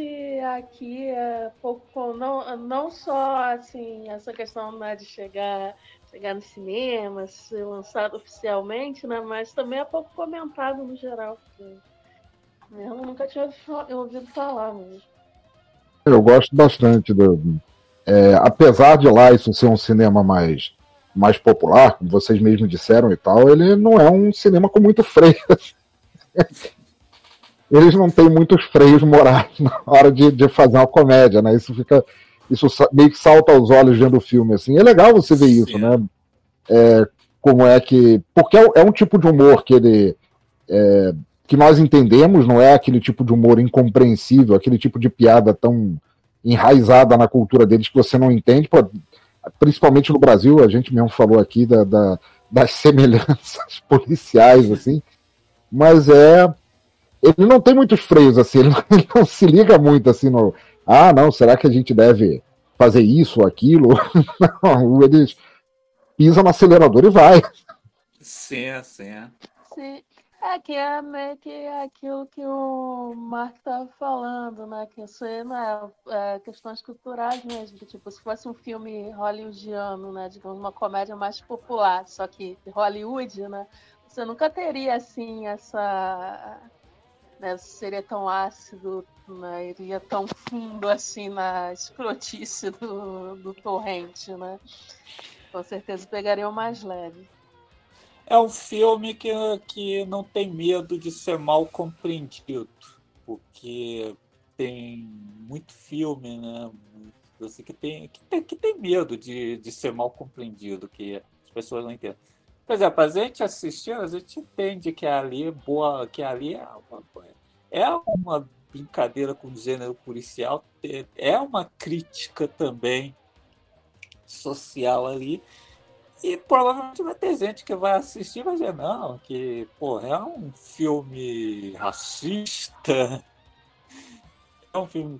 aqui é pouco, não, não só assim, essa questão, né, de chegar... chegar no cinema, ser lançado oficialmente, né? Mas também é pouco comentado no geral. Eu nunca tinha ouvido falar mesmo. Eu gosto bastante do... É, apesar de lá isso ser um cinema mais, mais popular, como vocês mesmos disseram e tal, ele não é um cinema com muito freio. Eles não têm muitos freios morais na hora de, de fazer uma comédia, né? Isso fica... Isso meio que salta aos olhos vendo o filme, assim. É legal você ver Sim. isso, né? É, como é que... Porque é um tipo de humor que ele... É, que nós entendemos, não é aquele tipo de humor incompreensível, aquele tipo de piada tão enraizada na cultura deles que você não entende. Pô, principalmente no Brasil, a gente mesmo falou aqui da, da, das semelhanças policiais, assim. Mas é... Ele não tem muitos freios, assim. Ele não, ele não se liga muito, assim, no... Ah, não, será que a gente deve fazer isso ou aquilo? Não, eles pisam no acelerador e vai. Sim, sim. Sim, é que é meio que aquilo que o Mark estava falando, né? Que isso aí não é, é questões culturais mesmo. Que, tipo, se fosse um filme hollywoodiano, né? Digamos, uma comédia mais popular, só que Hollywood, né? Você nunca teria, assim, essa... Né, seria tão ácido, né, iria tão fundo assim na escrotice do, do Torrente, né? Com certeza pegaria o mais leve. É um filme que, que não tem medo de ser mal compreendido. porque tem muito filme, né? Assim, que, tem, que, tem, que tem medo de, de ser mal compreendido, que as pessoas não entendem. Por exemplo, a gente assistindo, a gente entende que ali é boa, que ali é uma, é uma brincadeira com o gênero policial, é uma crítica também social ali. E provavelmente vai ter gente que vai assistir e vai dizer, não, que porra, é um filme racista, é um filme...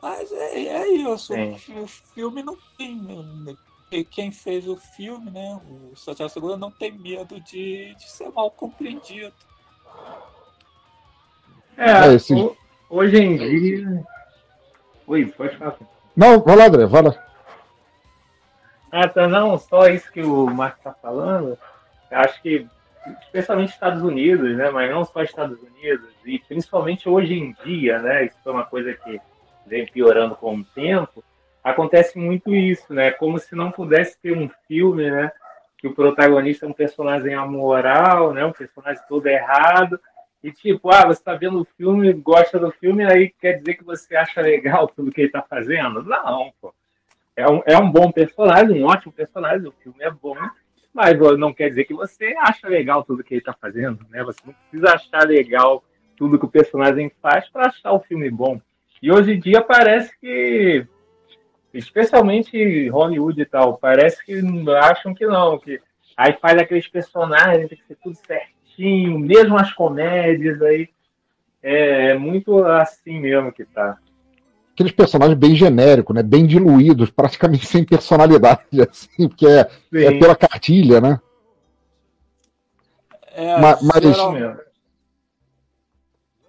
Mas é, é isso, Sim. o filme não tem... Quem fez o filme, né, o Santiago Segura, não tem medo de, de ser mal compreendido. É, é o, hoje em dia... Oi, pode falar. Não, vai lá, André, vai lá. Ah, então não, só isso que o Marcos está falando, eu acho que, especialmente nos Estados Unidos, né, mas não só Estados Unidos, e principalmente hoje em dia, né, isso é uma coisa que vem piorando com o tempo, acontece muito isso, né, como se não pudesse ter um filme, né, que o protagonista é um personagem amoral, né, um personagem todo errado, e tipo, ah, você tá vendo o filme, gosta do filme, aí quer dizer que você acha legal tudo que ele tá fazendo? Não, pô. É um, é um bom personagem, um ótimo personagem, o filme é bom, mas não quer dizer que você acha legal tudo que ele está fazendo, né? Você não precisa achar legal tudo que o personagem faz para achar o filme bom. E hoje em dia parece que, especialmente Hollywood e tal, parece que acham que não, que aí faz aqueles personagens, tem que ser tudo certinho, mesmo as comédias, aí é muito assim mesmo que tá. Aqueles personagens bem genéricos, né? Bem diluídos, praticamente sem personalidade, assim, porque é, é pela cartilha, né? É, Ma- geralmente, mas...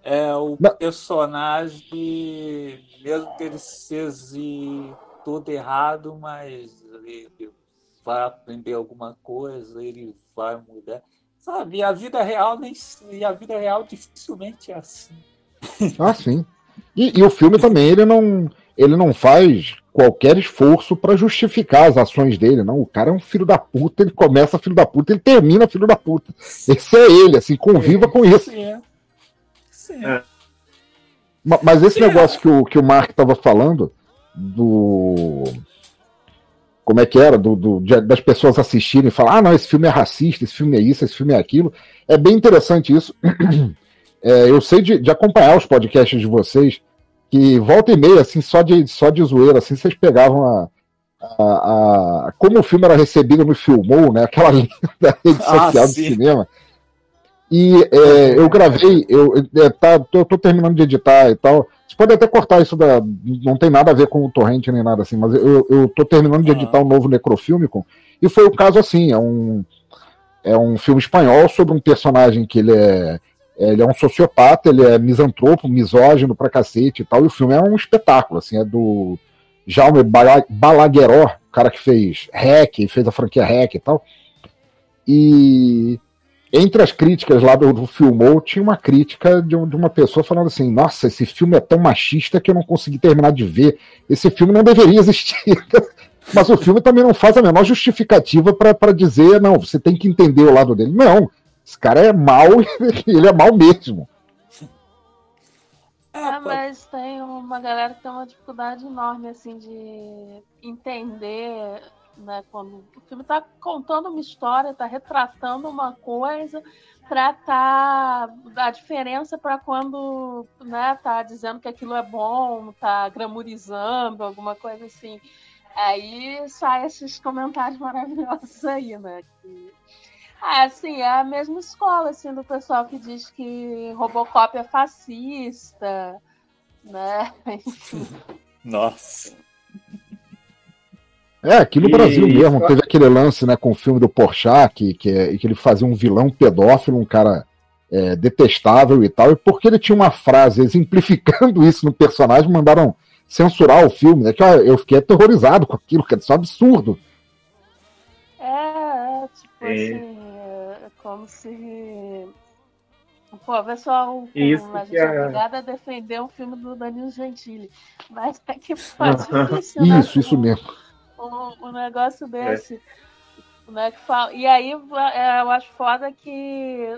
é o Não. personagem, mesmo que ele seja todo errado, mas ele vai aprender alguma coisa, ele vai mudar. Sabe, a vida real nem a vida real dificilmente é assim. Ah, sim. E, e o filme também, ele não, ele não faz qualquer esforço para justificar as ações dele, não. O cara é um filho da puta, ele começa filho da puta, ele termina filho da puta. Esse é ele, assim, conviva com isso. Sim. Sim. É. Mas esse Sim. negócio que o, que o Mark estava falando, do... Como é que era? Do, do, das pessoas assistirem e falar, ah, não, esse filme é racista, esse filme é isso, esse filme é aquilo. É bem interessante isso. É, eu sei de, de acompanhar os podcasts de vocês, que volta e meia, assim, só de, só de zoeira, assim, vocês pegavam a, a, a, como o filme era recebido no Filmou, né? Aquela linha da rede ah, social sim. do cinema. E é, eu gravei, eu é, tá, tô, tô terminando de editar e tal. Você pode até cortar isso, da, não tem nada a ver com o Torrente nem nada assim, mas eu, eu tô terminando de editar um novo Necrofilmicon, e foi o caso assim, é um, é um filme espanhol sobre um personagem que ele é... Ele é um sociopata, ele é misantropo, misógino pra cacete e tal, e o filme é um espetáculo, assim, é do Jaume Balagueró, o cara que fez Rec, fez a franquia Rec e tal, e entre as críticas lá do, do Filmou, tinha uma crítica de, um, de uma pessoa falando assim, nossa, esse filme é tão machista que eu não consegui terminar de ver, esse filme não deveria existir, mas o filme também não faz a menor justificativa pra, pra dizer, não, você tem que entender o lado dele, não. Esse cara é mau, ele é mau mesmo. É, mas tem uma galera que tem uma dificuldade enorme, assim, de entender, né, quando o filme tá contando uma história, tá retratando uma coisa, pra tá a diferença pra quando, né, tá dizendo que aquilo é bom, tá gramurizando, alguma coisa assim. Aí sai esses comentários maravilhosos aí, né, que... Ah, assim, é a mesma escola, assim, do pessoal que diz que Robocop é fascista, né? Nossa. É, aqui no e... Brasil mesmo, teve aquele lance, né, com o filme do Porchat, que, que, que ele fazia um vilão pedófilo, um cara é, detestável e tal, e porque ele tinha uma frase exemplificando isso no personagem, mandaram censurar o filme, né, que ó, eu fiquei aterrorizado com aquilo, que é só absurdo. É, é tipo é. assim... Como se... Pô, vê só o filme, a gente é obrigada a defender o filme do Danilo Gentili. Mas é que pode funcionar. Isso, isso mesmo. Um, um negócio desse. É. Né, que fala... E aí, eu acho foda que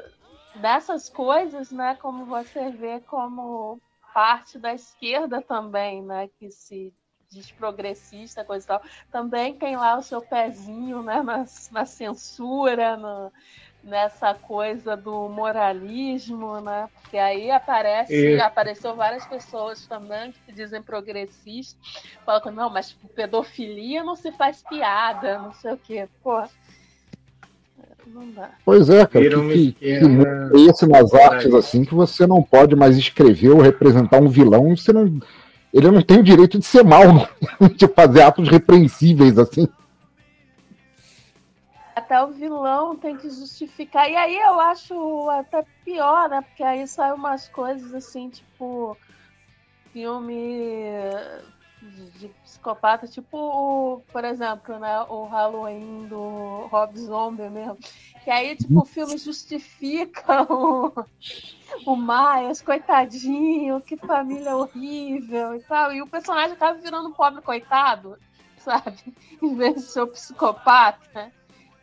dessas coisas, né, como você vê como parte da esquerda também, né, que se diz progressista, coisa e tal, também tem lá o seu pezinho, né, na, na censura, no, nessa coisa do moralismo, né, porque aí aparece, e... apareceu várias pessoas também que se dizem progressistas, falam, não, mas pedofilia não se faz piada, não sei o quê, pô. Não dá. Pois é, cara, que, que, que mundo é esse nas artes, assim, que você não pode mais escrever ou representar um vilão, você não, ele não tem o direito de ser mal, de fazer atos repreensíveis, assim. Até o vilão tem que justificar, e aí eu acho até pior, né, porque aí saem umas coisas, assim, tipo, filme de psicopata, tipo, por exemplo, né, o Halloween do Rob Zombie mesmo, que aí, tipo, o filme justifica o, o Myers, coitadinho, que família horrível e tal, e o personagem acaba virando um pobre coitado, sabe, em vez de ser o psicopata.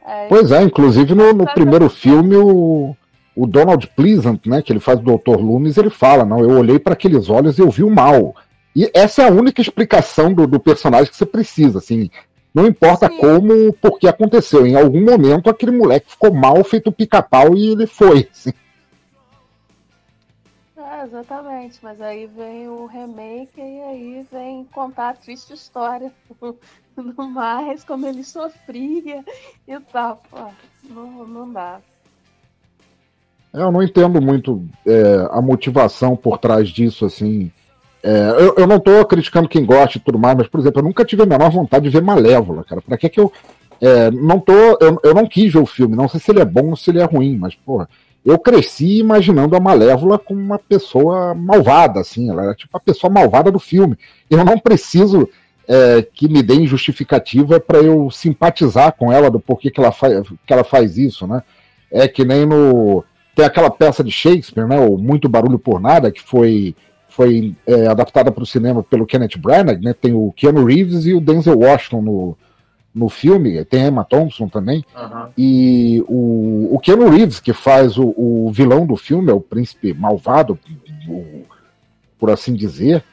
Aí, pois é, inclusive no, no primeiro filme o, o Donald Pleasant, né, que ele faz o doutor Loomis, ele fala, não, eu olhei para aqueles olhos e eu vi o mal. E essa é a única explicação do, do personagem que você precisa, assim. Não importa Sim. como, porque aconteceu. Em algum momento, aquele moleque ficou mal, feito pica-pau e ele foi, assim. É, exatamente. Mas aí vem o remake e aí vem contar a triste história do mais, como ele sofria e tal. Pô, não, não dá. Eu não entendo muito é, a motivação por trás disso, assim. É, eu, eu não tô criticando quem gosta e tudo mais, mas, por exemplo, eu nunca tive a menor vontade de ver Malévola, cara. Pra que que eu... É, não tô... Eu, eu não quis ver o filme, não sei se ele é bom ou se ele é ruim, mas, porra, eu cresci imaginando a Malévola como uma pessoa malvada, assim. Ela era tipo a pessoa malvada do filme. Eu não preciso é, que me deem justificativa pra eu simpatizar com ela do porquê que ela, fa- que ela faz isso, né? É que nem no... Tem aquela peça de Shakespeare, né? O Muito Barulho por Nada, que foi... foi é, adaptada para o cinema pelo Kenneth Branagh, né? Tem o Keanu Reeves e o Denzel Washington no, no filme, tem a Emma Thompson também, uhum. E o, o Keanu Reeves, que faz o, o vilão do filme, é o príncipe malvado, o, por assim dizer,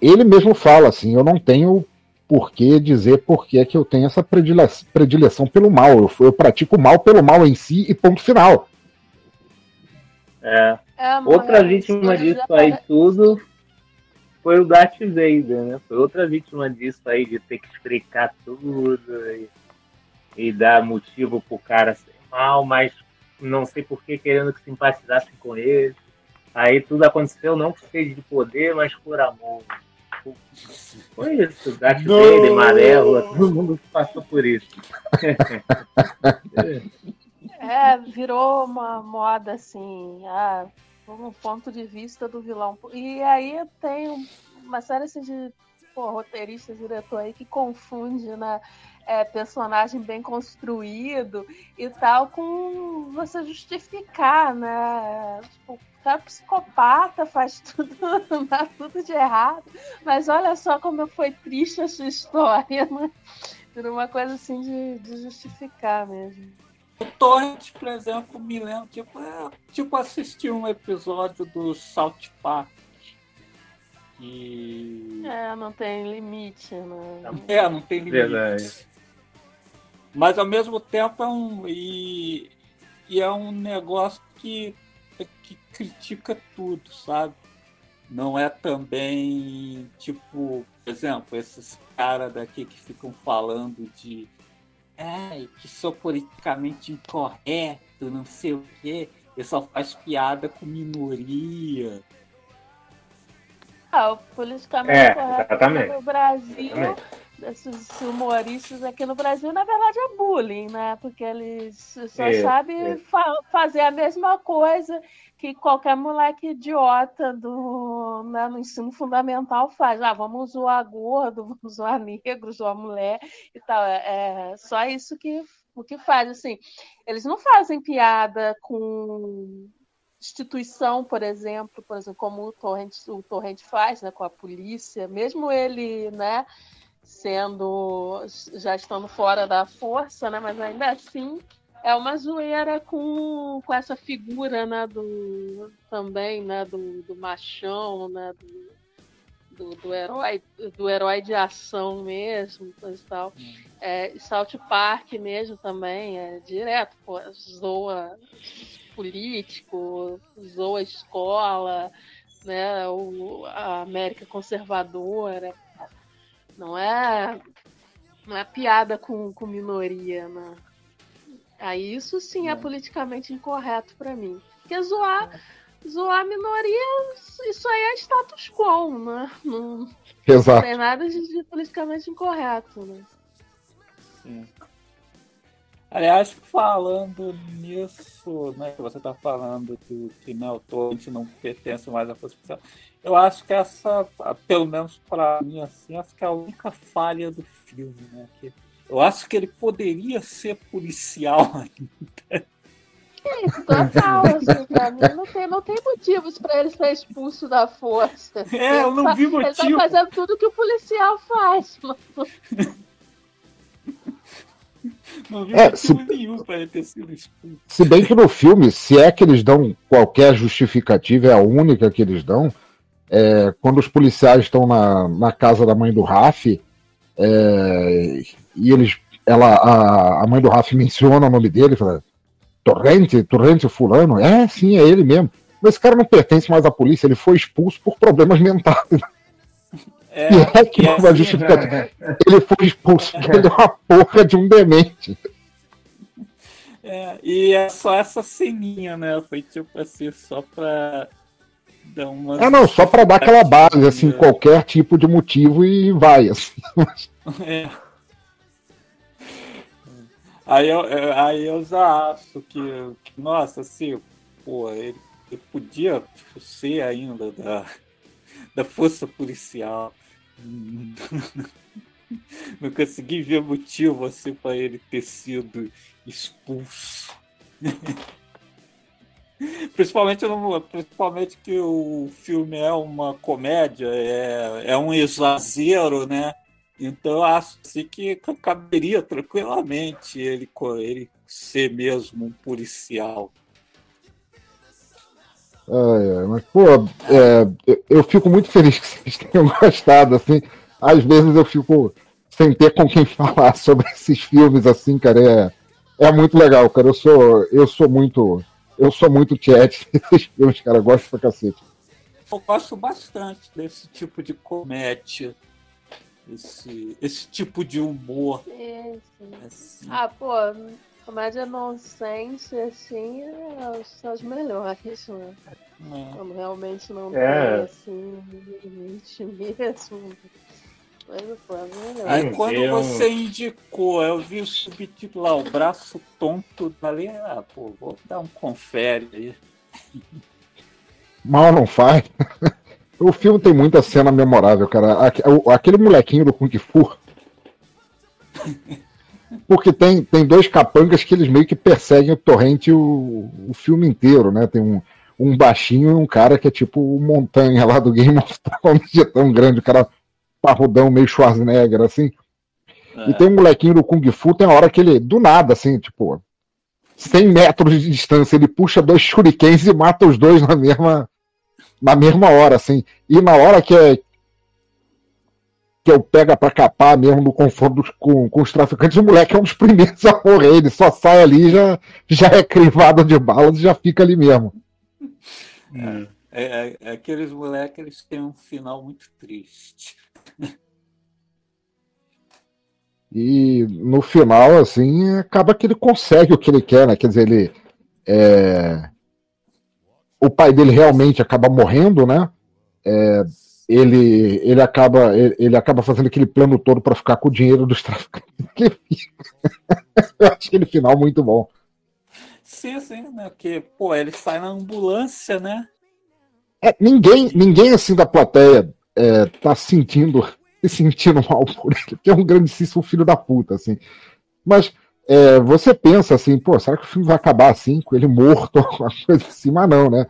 ele mesmo fala assim, eu não tenho por que dizer por que é que eu tenho essa predileção, predileção pelo mal, eu, eu pratico o mal pelo mal em si e ponto final. É, é outra vítima disso aí para... tudo... Foi o Darth Vader, né? Foi outra vítima disso aí, de ter que explicar tudo e, e dar motivo pro cara ser mal, mas não sei por que querendo que simpatizassem com ele. Aí tudo aconteceu não por sede de poder, mas por amor. Foi isso, Darth não. Vader, Malévola, todo mundo passou por isso. É, virou uma moda assim, ah... um ponto de vista do vilão. E aí tem uma série assim, de pô, roteirista, diretor aí que confunde, né, é, personagem bem construído e tal com você justificar, né? Tipo, o cara psicopata faz tudo, dá tudo de errado, mas olha só como foi triste a sua história, né? Por uma coisa assim de, de justificar mesmo. O Torrente, por exemplo, me lembra, tipo, é, tipo assistir um episódio do South Park. E... É, não tem limite, né? É, não tem limite. Verdade. Mas, ao mesmo tempo, é um, e, e é um negócio que, que critica tudo, sabe? Não é também, tipo, por exemplo, esses caras daqui que ficam falando de... É, que sou politicamente incorreto, não sei o quê. Eu só faço piada com minoria. Ah, o politicamente é, correto aqui no Brasil, esses humoristas aqui no Brasil, na verdade é bullying, né? Porque eles só é, sabem é. fa- fazer a mesma coisa que qualquer moleque idiota do, né, no ensino fundamental faz. Ah, vamos zoar gordo, vamos zoar negro, zoar mulher e tal. É, é só isso que, o que faz. Assim, eles não fazem piada com instituição, por exemplo, por exemplo, como o Torrente, o Torrente faz, né, com a polícia, mesmo ele, né, sendo, já estando fora da força, né, mas ainda assim É uma zoeira com, com essa figura, né, do, também, né, do, do machão, né, do, do, do, herói, do herói de ação mesmo, coisa e tal. É, South Park mesmo também, é direto, pô, zoa político, zoa escola, né, o, a América conservadora. Não é, não é piada com, com minoria, né? Aí isso sim é, é politicamente incorreto pra mim. Porque zoar, é. zoar a minoria, isso aí é status quo, né? Não, Exato. não tem nada de, de politicamente incorreto, né? Sim. Aliás, falando nisso, né, que você tá falando do que né, o Torrente não pertence mais à posição, eu acho que essa, pelo menos pra mim, assim, acho que é a única falha do filme, né? Que eu acho que ele poderia ser policial ainda. Isso, total, assim, pra mim não tem, não tem motivos pra ele ser expulso da força. É, eu não ele vi tá, motivo. Ele tá fazendo tudo que o policial faz, mano. Não vi é, se, nenhum pra ele ter sido expulso. Se bem que no filme, se é que eles dão qualquer justificativa, é a única que eles dão, é, quando os policiais estão na, na casa da mãe do Raf, é, e eles, ela, a, a mãe do Raf menciona o nome dele, fala, Torrente, Torrente fulano, é, sim, é ele mesmo. Mas esse cara não pertence mais à polícia, ele foi expulso por problemas mentais. É, e é que é assim, justificativa. É, é. Ele foi expulso porque ele é uma porra de um demente. É, e é só essa ceninha, né? Foi tipo assim, só pra dar uma. Ah, não, só pra dar aquela base, assim, qualquer tipo de motivo e vai, assim. É. Aí eu, aí eu já acho que, que nossa, assim, pô, ele, ele podia ser ainda da, da força policial. Não consegui ver motivo assim para ele ter sido expulso. Principalmente, principalmente que o filme é uma comédia, é, é um exagero, né? Então eu acho assim, que caberia tranquilamente ele, ele ser mesmo um policial. É, mas, pô, é, eu fico muito feliz que vocês tenham gostado, assim. Às vezes eu fico sem ter com quem falar sobre esses filmes, assim, cara, é, é muito legal, cara, eu sou, eu sou muito, eu sou muito tiete desses filmes, cara, eu gosto pra cacete. Eu gosto bastante desse tipo de comédia, esse, esse tipo de humor. Assim. Ah, pô, comédia nonsense, assim, são os melhores, né? É. Quando realmente não tem, é. assim, limite mesmo. Mas foi a melhor. Aí quando eu... você indicou, eu vi o subtítulo lá, O Braço Tonto, falei, ah, pô, vou dar um confere aí. Mal não faz. O filme tem muita cena memorável, cara. Aquele molequinho do Kung Fu... Porque tem, tem dois capangas que eles meio que perseguem o Torrente o, o filme inteiro, né? Tem um, um baixinho e um cara que é tipo o Montanha lá do Game of Thrones, é tão grande, o cara parrudão, meio Schwarzenegger, assim. É. E tem um molequinho do Kung Fu, tem uma hora que ele, do nada, assim, tipo, cem metros de distância, ele puxa dois shurikens e mata os dois na mesma, na mesma hora, assim. E na hora que é... que eu pega pra capar mesmo no conforto dos, com, com os traficantes, o moleque é um dos primeiros a morrer, ele só sai ali e já, já é crivado de balas e já fica ali mesmo. É, é, é, aqueles moleques, eles têm um final muito triste. E no final, assim, acaba que ele consegue o que ele quer, né? Quer dizer, ele... É... O pai dele realmente acaba morrendo, né? É... Ele, ele, acaba, ele, ele acaba fazendo aquele plano todo para ficar com o dinheiro dos traficantes. Eu acho aquele final muito bom. Sim, sim, né? Porque, pô, ele sai na ambulância, né? É, ninguém, ninguém assim da plateia é, tá sentindo, se sentindo mal por ele, porque é um grandíssimo filho da puta, assim. Mas é, você pensa assim, pô, será que o filme vai acabar assim, com ele morto ou alguma coisa assim? Mas não, né?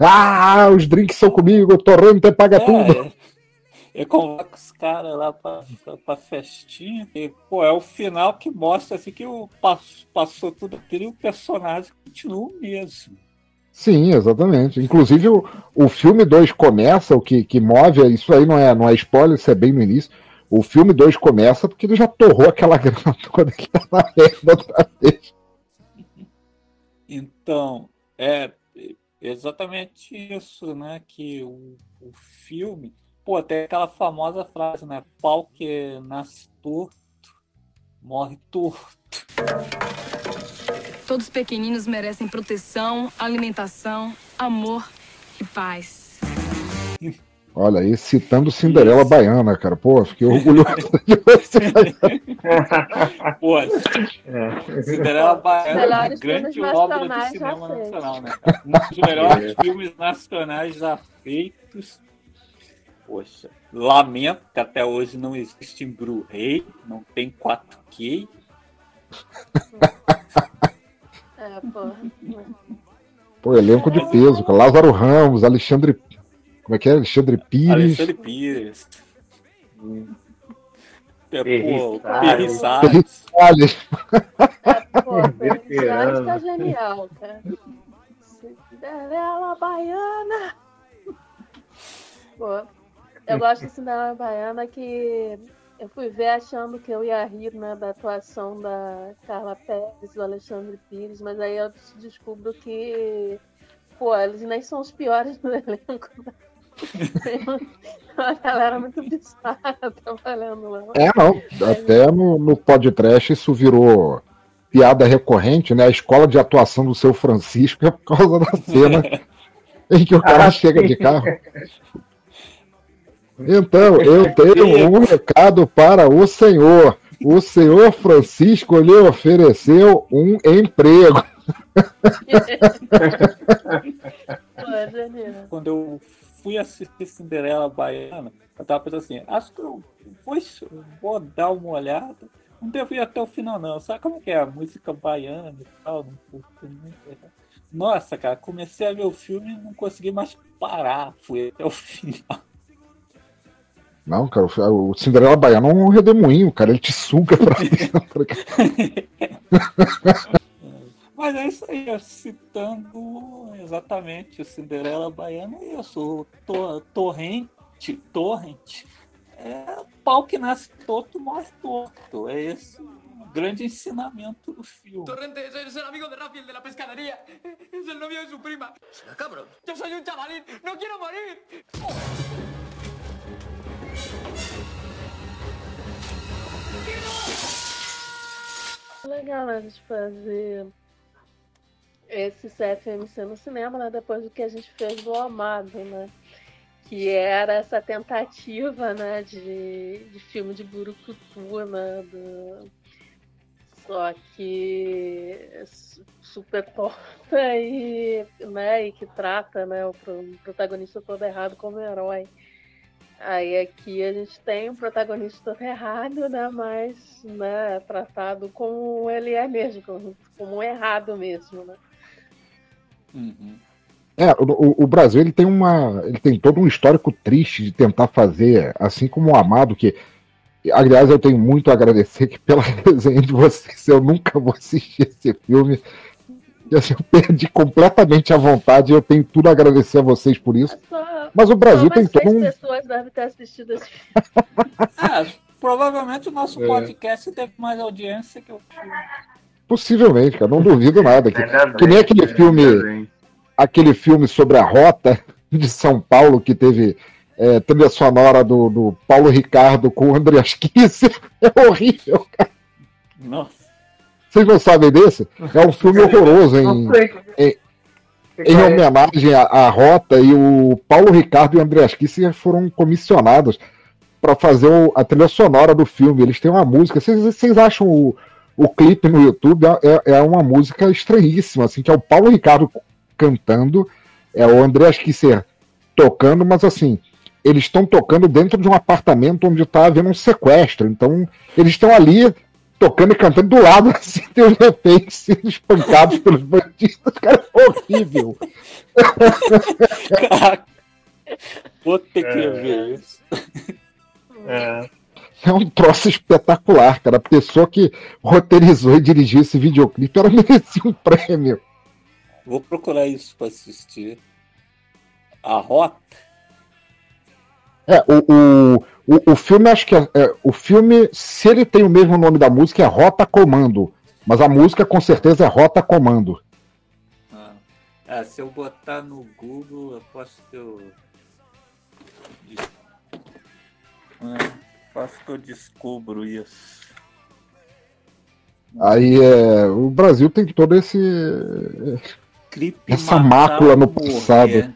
Ah, os drinks são comigo, o Torrente paga é, tudo. Ele convoca os caras lá pra, pra festinha. E, pô, é o final que mostra assim, que o, passou, passou tudo aquilo e o personagem continua o mesmo. Sim, exatamente. Inclusive, o, o filme dois começa, o que, que move, isso aí não é, não é spoiler, isso é bem no início. O filme dois começa porque ele já torrou aquela grana toda que tá na merda outra vez. Então, é exatamente isso, né? Que o, o filme... Pô, tem aquela famosa frase, né? Pau que nasce torto, morre torto. Todos pequeninos merecem proteção, alimentação, amor e paz. Olha aí, citando Cinderela Baiana, cara. Pô, fiquei orgulhoso de você. Pô, é. Cinderela Baiana é uma grande obra do cinema nacional, né, cara? Um dos melhores filmes nacionais já feitos. Poxa, lamento que até hoje não existe em Blu-ray, não tem quatro K. É, porra. Pô, elenco de peso, cara. Lázaro Ramos, Alexandre... Como é que é? Alexandre Pires. Alexandre Pires. Hum. É, pô, Pires Salles. É, pô, Pires Salles tá genial, cara. Cinderela Baiana. Pô, eu gosto de Cinderela Baiana que... Eu fui ver achando que eu ia rir, né, da atuação da Carla Pérez, do Alexandre Pires, mas aí eu descubro que, pô, eles nem são os piores do elenco. É uma galera muito bizarra trabalhando lá. É, não. Até no, no podcast isso virou piada recorrente, né? A escola de atuação do seu Francisco é por causa da cena em que o cara ah, chega de carro. Então, eu tenho um recado para o senhor. O senhor Francisco lhe ofereceu um emprego. Quando eu fui assistir Cinderela Baiana, eu estava pensando assim, acho que eu vou, vou dar uma olhada. Não devo ir até o final, não. Sabe como que é a música baiana e tal? Nossa, cara, comecei a ver o filme e não consegui mais parar. Fui até o final. Não, cara, o Cinderela Baiana é um redemoinho, cara, ele te suga pra dentro. Mas é isso aí, citando exatamente o Cinderela Baiana, é isso, o Torrente, Torrente, é pau que nasce torto, morre torto, é esse o grande ensinamento do filme. Torrente, eu sou amigo de Rafael de la pescaderia, eu sou o novio de sua prima. Será, cabrão? Eu sou um chavalín, não quero morrer! Oh. Legal, né, a gente fazer esse C F M C no cinema, né, depois do que a gente fez do Amado, né, que era essa tentativa, né, de, de filme de burucutu, né, do... só que super torta e, né, e que trata, né, o protagonista todo errado como herói. Aí aqui a gente tem um protagonista errado, né? Mas, né, tratado como ele é mesmo, como, como um errado mesmo, né? Uhum. É, o, o Brasil ele tem uma, ele tem todo um histórico triste de tentar fazer, assim como o Amado, que, aliás, eu tenho muito a agradecer que pela resenha de vocês, eu nunca vou assistir esse filme, e assim, eu perdi completamente a vontade, eu tenho tudo a agradecer a vocês por isso. Mas o Brasil tem todo um... pessoas devem ter assistido esse filme. É, provavelmente o nosso é. podcast teve mais audiência que o filme. Possivelmente, cara, não duvido nada. Que, é que nem aquele filme, é aquele filme sobre a rota de São Paulo, que teve é, trilha sonora do, do Paulo Ricardo com o Andreas Kisser. É horrível, cara. Nossa. Vocês não sabem desse? É um filme horroroso em... em em homenagem à, à Rota, e o Paulo Ricardo e o Andreas Kisser foram comissionados para fazer o, a trilha sonora do filme. Eles têm uma música, vocês acham o, o clipe no YouTube, é, é uma música estranhíssima, assim, que é o Paulo Ricardo cantando, é o Andreas Kisser tocando, mas assim, eles estão tocando dentro de um apartamento onde está havendo um sequestro, então eles estão ali tocando e cantando do lado, assim, tem os reféns sendo espancados pelos bandidos, cara, é horrível. Caraca. Vou ter que ver isso. É. É um troço espetacular, cara. A pessoa que roteirizou e dirigiu esse videoclipe, ela merecia um prêmio. Vou procurar isso para assistir. A Rota? É, o, o, o, o filme, acho que é, é, o filme, se ele tem o mesmo nome da música, é Rota Comando. Mas a música, com certeza, é Rota Comando. Ah, é, se eu botar no Google, eu posso que eu... É. Acho que eu descubro isso. Aí é. O Brasil tem todo esse. Clipe essa mácula no passado.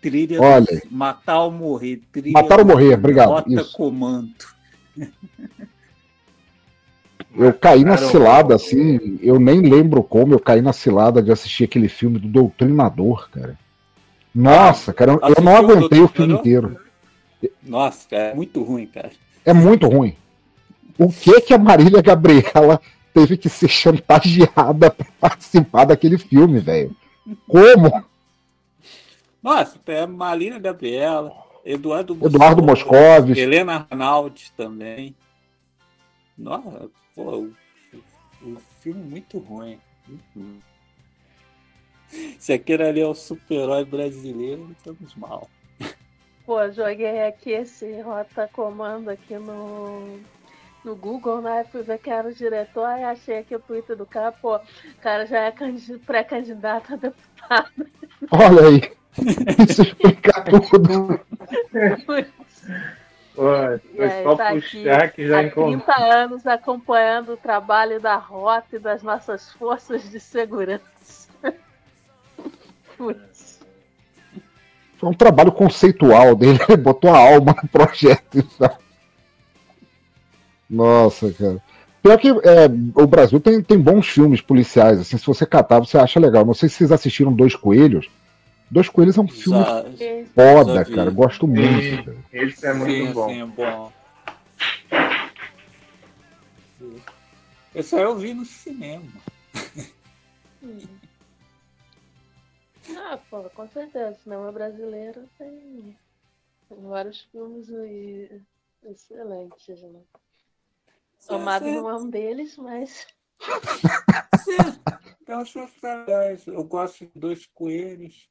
Trilha. Olha. Do... Matar ou morrer. Trilha matar ou morrer, do... obrigado. Rota isso. Comando. Eu caí na Caramba. cilada, assim. Eu nem lembro como eu caí na cilada de assistir aquele filme do Doutrinador, cara. Nossa, cara, eu não aguentei o filme inteiro. Nossa, cara, é muito ruim, cara. É muito ruim. O que que a Marília Gabriela teve que ser chantageada para participar daquele filme, velho? Como? Nossa, é Marília Gabriela, Eduardo Moscovis, Eduardo Moscovis, Helena Ranaldi também. Nossa, pô, um filme muito ruim. Uhum. Se aquele ali é o super-herói brasileiro, estamos mal. Pô, joguei aqui esse Rota Comando aqui no, no Google, né? Fui ver quem era o diretor, aí achei aqui o Twitter do cara, pô, o cara já é candid- pré-candidato a deputado. Olha aí, isso explica tudo. Ué, foi só tá puxar aqui, que já encontrou. trinta anos acompanhando o trabalho da Rota e das nossas forças de segurança. Putz. Foi um trabalho conceitual dele, ele botou a alma no projeto e tal. Nossa, cara. Pior que é, o Brasil tem, tem bons filmes policiais, assim, se você catar, você acha legal. Não sei se vocês assistiram Dois Coelhos. Dois Coelhos é um filme Exato. foda, Exato. cara. Gosto muito. Sim, cara. Esse é muito sim, bom. Sim, é bom. Esse aí eu vi no cinema. Ah, pô, com certeza, o cinema brasileiro tem vários filmes aí excelentes, né? Tomado é, não é um deles, mas... Eu acho legais, eu gosto de Dois Coelhos.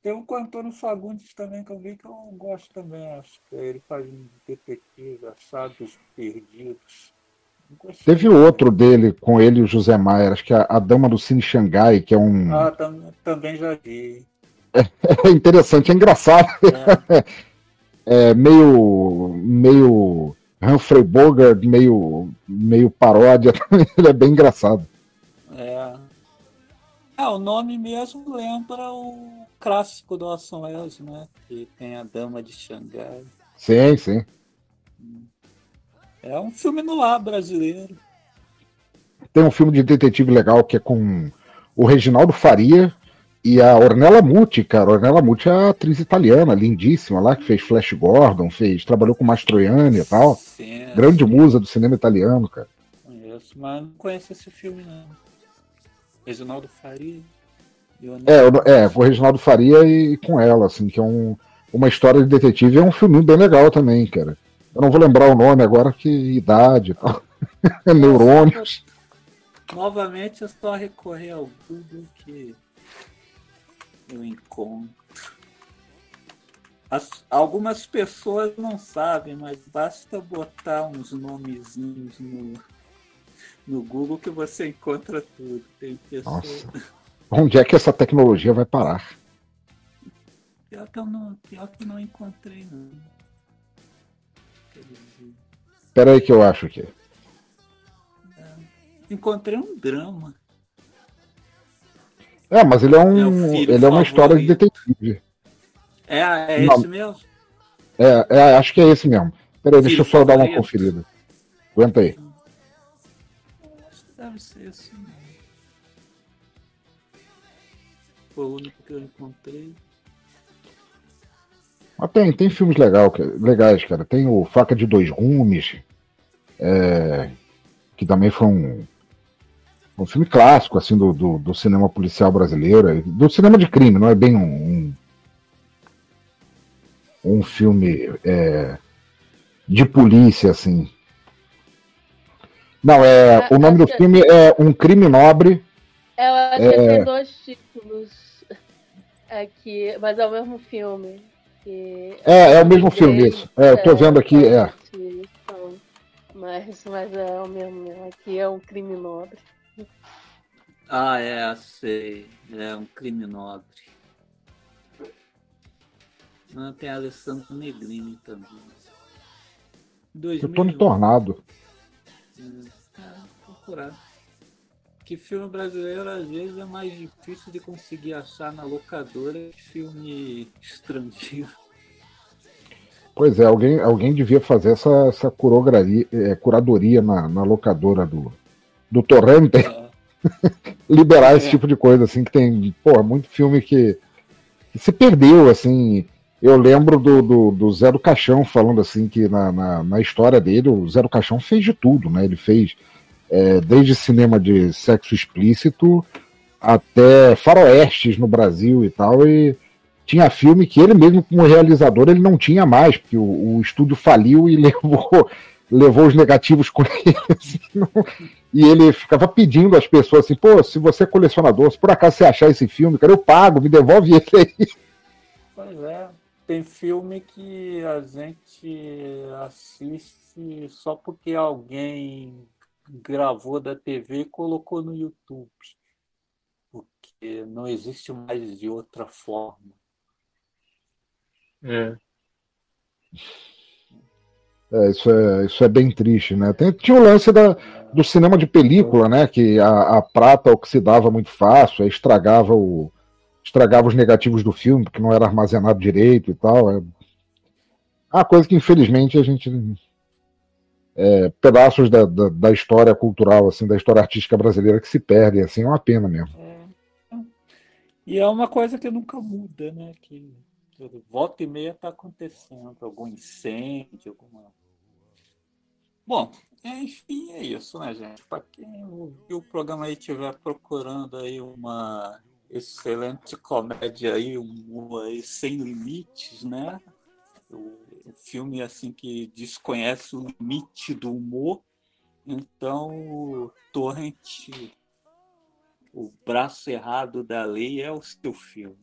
Tem um com o Antônio Fagundes também, que eu vi que eu gosto também, acho que ele faz um detetive, Assados Perdidos. Teve outro dele, com ele e o José Maier, acho que é A Dama do Cine Xangai, que é um... Ah, tam, também já vi. É, é interessante, é engraçado. É, é meio, meio Humphrey Bogart, meio, meio paródia, ele é bem engraçado. É. Ah, o nome mesmo lembra o clássico do Orson Welles, né? Que tem A Dama de Xangai. Sim, sim. Hum. É um filme no ar brasileiro. Tem um filme de detetive legal que é com o Reginaldo Faria e a Ornella Muti, cara. A Ornella Muti é a atriz italiana, lindíssima lá, que fez Flash Gordon, fez, trabalhou com Mastroianni e tal. Sim, grande sim. Musa do cinema italiano, cara. Conheço, mas não conheço esse filme, não. Reginaldo Faria e Ornella. É, é, com o Reginaldo Faria e com ela, assim, que é um, uma história de detetive. É um filme bem legal também, cara. Eu não vou lembrar o nome agora, que idade e tal. Neurônios. Novamente é só recorrer ao Google que eu encontro. As, algumas pessoas não sabem, mas basta botar uns nomezinhos no, no Google que você encontra tudo. Tem pessoa... Onde é que essa tecnologia vai parar? Pior que eu não, pior que eu não encontrei, não. Espera aí que eu acho que encontrei um drama. É, mas ele é um, ele é uma favorito. História de detetive. É, é esse Não. mesmo? É, é, acho que é esse mesmo. Espera aí, deixa eu só favorito. dar uma conferida. Aguenta aí. Acho que deve ser esse mesmo. Foi o único que eu encontrei. Mas tem, tem filmes legal, legais, cara. Tem o Faca de Dois Gumes, é, que também foi um, um filme clássico, assim, do, do, do cinema policial brasileiro. Do cinema de crime, não é bem um um, um filme é, de polícia, assim. Não, é, é o nome do que... filme é Um Crime Nobre. Eu acho é... que tem dois títulos aqui, mas é o mesmo filme. Que... É, é o mesmo filme, isso. É, é, eu tô vendo aqui, é. Então, mas, mas é o mesmo, aqui é Um Crime Nobre. Ah, é, sei. É Um Crime Nobre. Ah, tem Alessandro Negrini também. dois mil e oito Eu tô no Tornado. Ah, procurar. Que filme brasileiro às vezes é mais difícil de conseguir achar na locadora que filme estrangeiro. Pois é, alguém, alguém devia fazer essa, essa é, curadoria na, na locadora do, do Torrente. Ah. Liberar é. esse tipo de coisa, assim, que tem, pô, muito filme que, que se perdeu, assim. Eu lembro do, do, do Zé do Caixão falando assim que na, na, na história dele, o Zé do Caixão fez de tudo, né? Ele fez é, desde cinema de sexo explícito até faroestes no Brasil e tal, e tinha filme que ele mesmo como realizador ele não tinha mais, porque o, o estúdio faliu e levou, levou os negativos com ele, assim, não... E ele ficava pedindo às pessoas assim, pô, se você é colecionador, se por acaso você achar esse filme, cara, eu pago, me devolve ele aí. Pois é. Tem filme que a gente assiste só porque alguém gravou da T V e colocou no YouTube. Porque não existe mais de outra forma. É. É, isso, é, isso é bem triste, né? Tem, tinha o lance da, do cinema de película, né? Que a, a prata oxidava muito fácil, aí estragava o... estragava os negativos do filme, porque não era armazenado direito e tal. É uma coisa que, infelizmente, a gente... É, pedaços da, da, da história cultural, assim, da história artística brasileira que se perdem, assim, é uma pena mesmo. É. E é uma coisa que nunca muda, né? Que volta e meia está acontecendo, algum incêndio, alguma... Bom, enfim, é isso, né, gente? Para quem ouviu o programa aí estiver procurando aí uma... excelente comédia aí, humor aí sem limites, né? O filme assim que desconhece o limite do humor. Então, o Torrent, o braço errado da lei é o seu filme.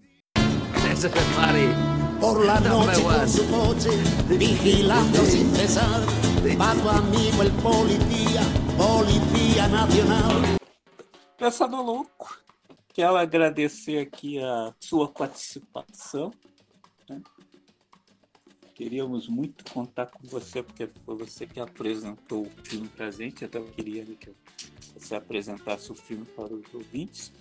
Por la noche con su coche, vigilando sin cesar, va tu amigo el policía, policía nacional. Pensador Louco. Quero agradecer aqui a sua participação. Né? Queríamos muito contar com você, porque foi você que apresentou o filme para a gente. Até eu queria que você apresentasse o filme para os ouvintes.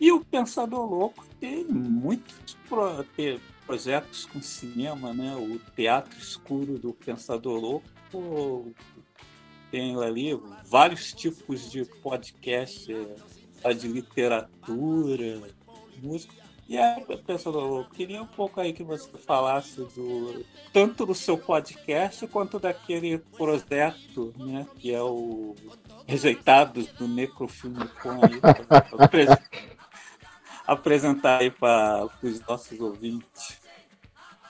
E o Pensador Louco tem muitos pro, tem projetos com cinema, né? O Teatro Escuro do Pensador Louco tem ali vários tipos de podcast. De literatura, música. E aí, pessoal, eu queria um pouco aí que você falasse do, tanto do seu podcast quanto daquele projeto, né, que é o Rejeitados do Necrofilme Com, apresentar aí para os nossos ouvintes.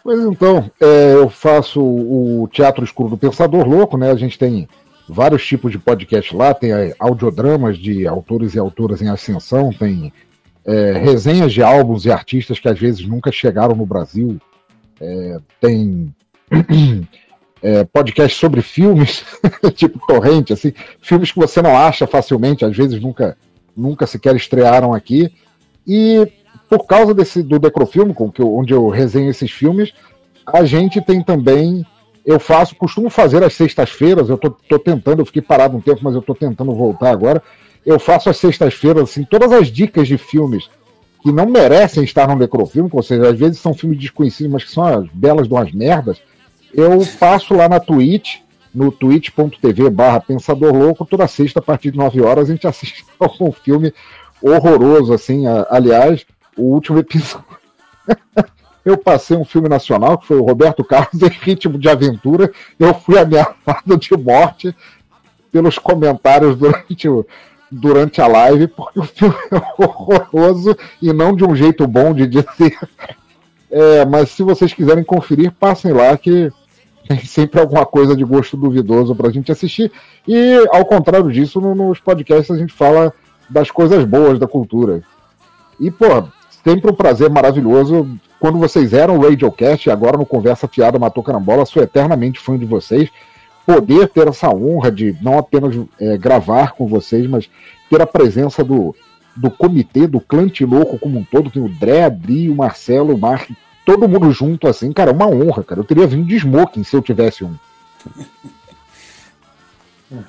Pois então, é, eu faço o Teatro Escuro do Pensador Louco, né? A gente tem vários tipos de podcast lá, tem audiodramas de autores e autoras em ascensão, tem é, resenhas de álbuns e artistas que às vezes nunca chegaram no Brasil, é, tem é, podcast sobre filmes, tipo Torrente, assim, filmes que você não acha facilmente, às vezes nunca, nunca sequer estrearam aqui, e por causa desse, do Necrofilme, com que eu, onde eu resenho esses filmes, a gente tem também... Eu faço, costumo fazer às sextas-feiras, eu tô, tô tentando, eu fiquei parado um tempo, mas eu tô tentando voltar agora. Eu faço às sextas-feiras, assim, todas as dicas de filmes que não merecem estar no Necrofilme, ou seja, às vezes são filmes desconhecidos, mas que são as belas de umas merdas, eu passo lá na Twitch, no twitch.tv barra Pensador Louco, toda sexta, a partir de nove horas, a gente assiste a um filme horroroso, assim, a, aliás, o último episódio... Eu passei um filme nacional, que foi o Roberto Carlos, em Ritmo de Aventura. Eu fui ameaçado de morte pelos comentários durante, o, durante a live, porque o filme é horroroso e não de um jeito bom de dizer. É, mas se vocês quiserem conferir, passem lá, que Tem sempre alguma coisa de gosto duvidoso pra gente assistir. E, ao contrário disso, no, nos podcasts a gente fala das coisas boas da cultura. E, pô, sempre um prazer maravilhoso. Quando vocês eram o Radiocast e agora no Conversa Fiada Matou Carambola, sou eternamente fã de vocês. Poder ter essa honra de não apenas é, gravar com vocês, mas ter a presença do, do comitê, do clã Louco como um todo. Tem o Dré, a Dri, o Marcelo, o Mark, todo mundo junto, assim, cara, é uma honra, cara. Eu teria vindo de smoking se eu tivesse um.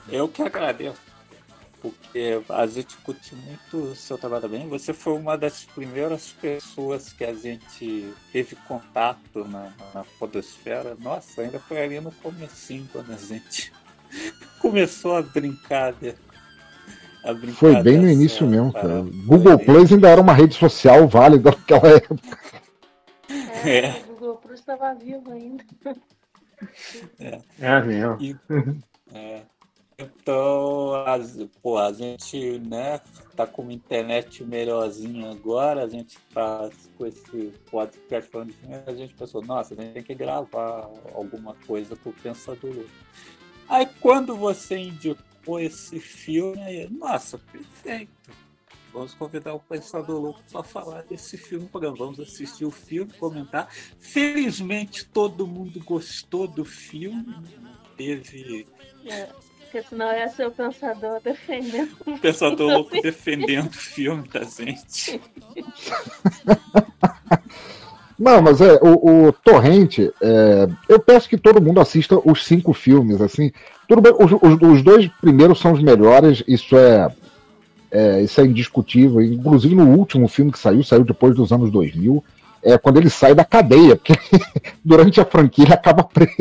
Eu que agradeço, porque a gente curte muito o seu trabalho também. Você foi uma das primeiras pessoas que a gente teve contato na, na podosfera. Nossa, ainda foi ali no comecinho, quando a gente começou a brincar, né? A brincar foi bem no início mesmo, cara. Google Plus ainda era uma rede social válida naquela época. É. O Google Plus estava vivo ainda. É, é mesmo. E, é. Então, as, pô, a gente, né, tá com uma internet melhorzinha agora, a gente tá com esse podcast falando, a gente pensou, nossa, a gente tem que gravar alguma coisa pro Pensador. Aí quando você indicou esse filme, aí, nossa, perfeito. Vamos convidar o Pensador Louco para falar desse filme. Vamos assistir o filme, comentar. Felizmente, todo mundo gostou do filme. Teve... É, porque senão ia ser o Pensador defendendo. O Pensador Louco defendendo o filme da gente. Não, mas é, o, o Torrente... É, eu peço que todo mundo assista os cinco filmes. Assim, tudo bem, os, os, os dois primeiros são os melhores. Isso é... É, isso é indiscutível, inclusive no último filme que saiu, saiu depois dos anos dois mil, é quando ele sai da cadeia, porque durante a franquia ele acaba preso.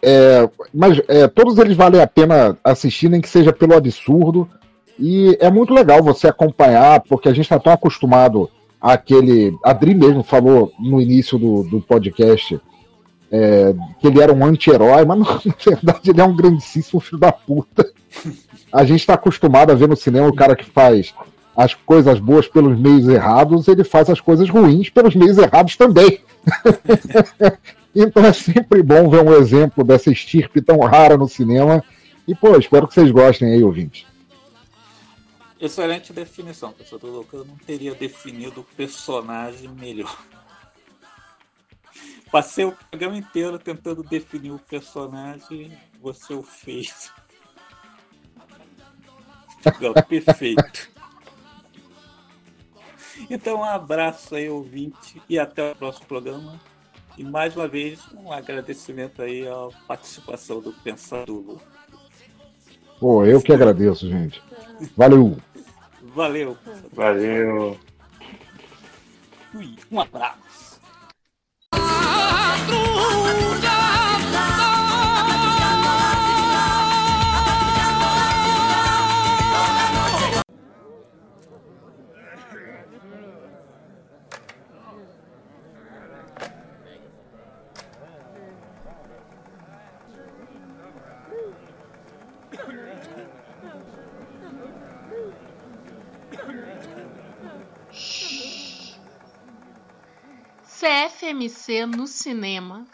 É, mas é, todos eles valem a pena assistir, nem que seja pelo absurdo, e é muito legal você acompanhar, porque a gente está tão acostumado àquele... A Dri mesmo falou no início do, do podcast é, que ele era um anti-herói, mas na verdade ele é um grandíssimo filho da puta. A gente está acostumado a ver no cinema o cara que faz as coisas boas pelos meios errados, ele faz as coisas ruins pelos meios errados também. Então é sempre bom ver um exemplo dessa estirpe tão rara no cinema. E, pô, espero que vocês gostem aí, ouvintes. Excelente definição, pessoal. Eu não teria definido o personagem melhor. Passei o programa inteiro tentando definir o personagem, você o fez. Não, perfeito. Então, um abraço aí, ouvinte, e até o próximo programa. E mais uma vez, um agradecimento aí à participação do Pensador. Pô, eu que agradeço, gente. Valeu. Valeu. Valeu. Ui, um abraço. C F M C no Cinema.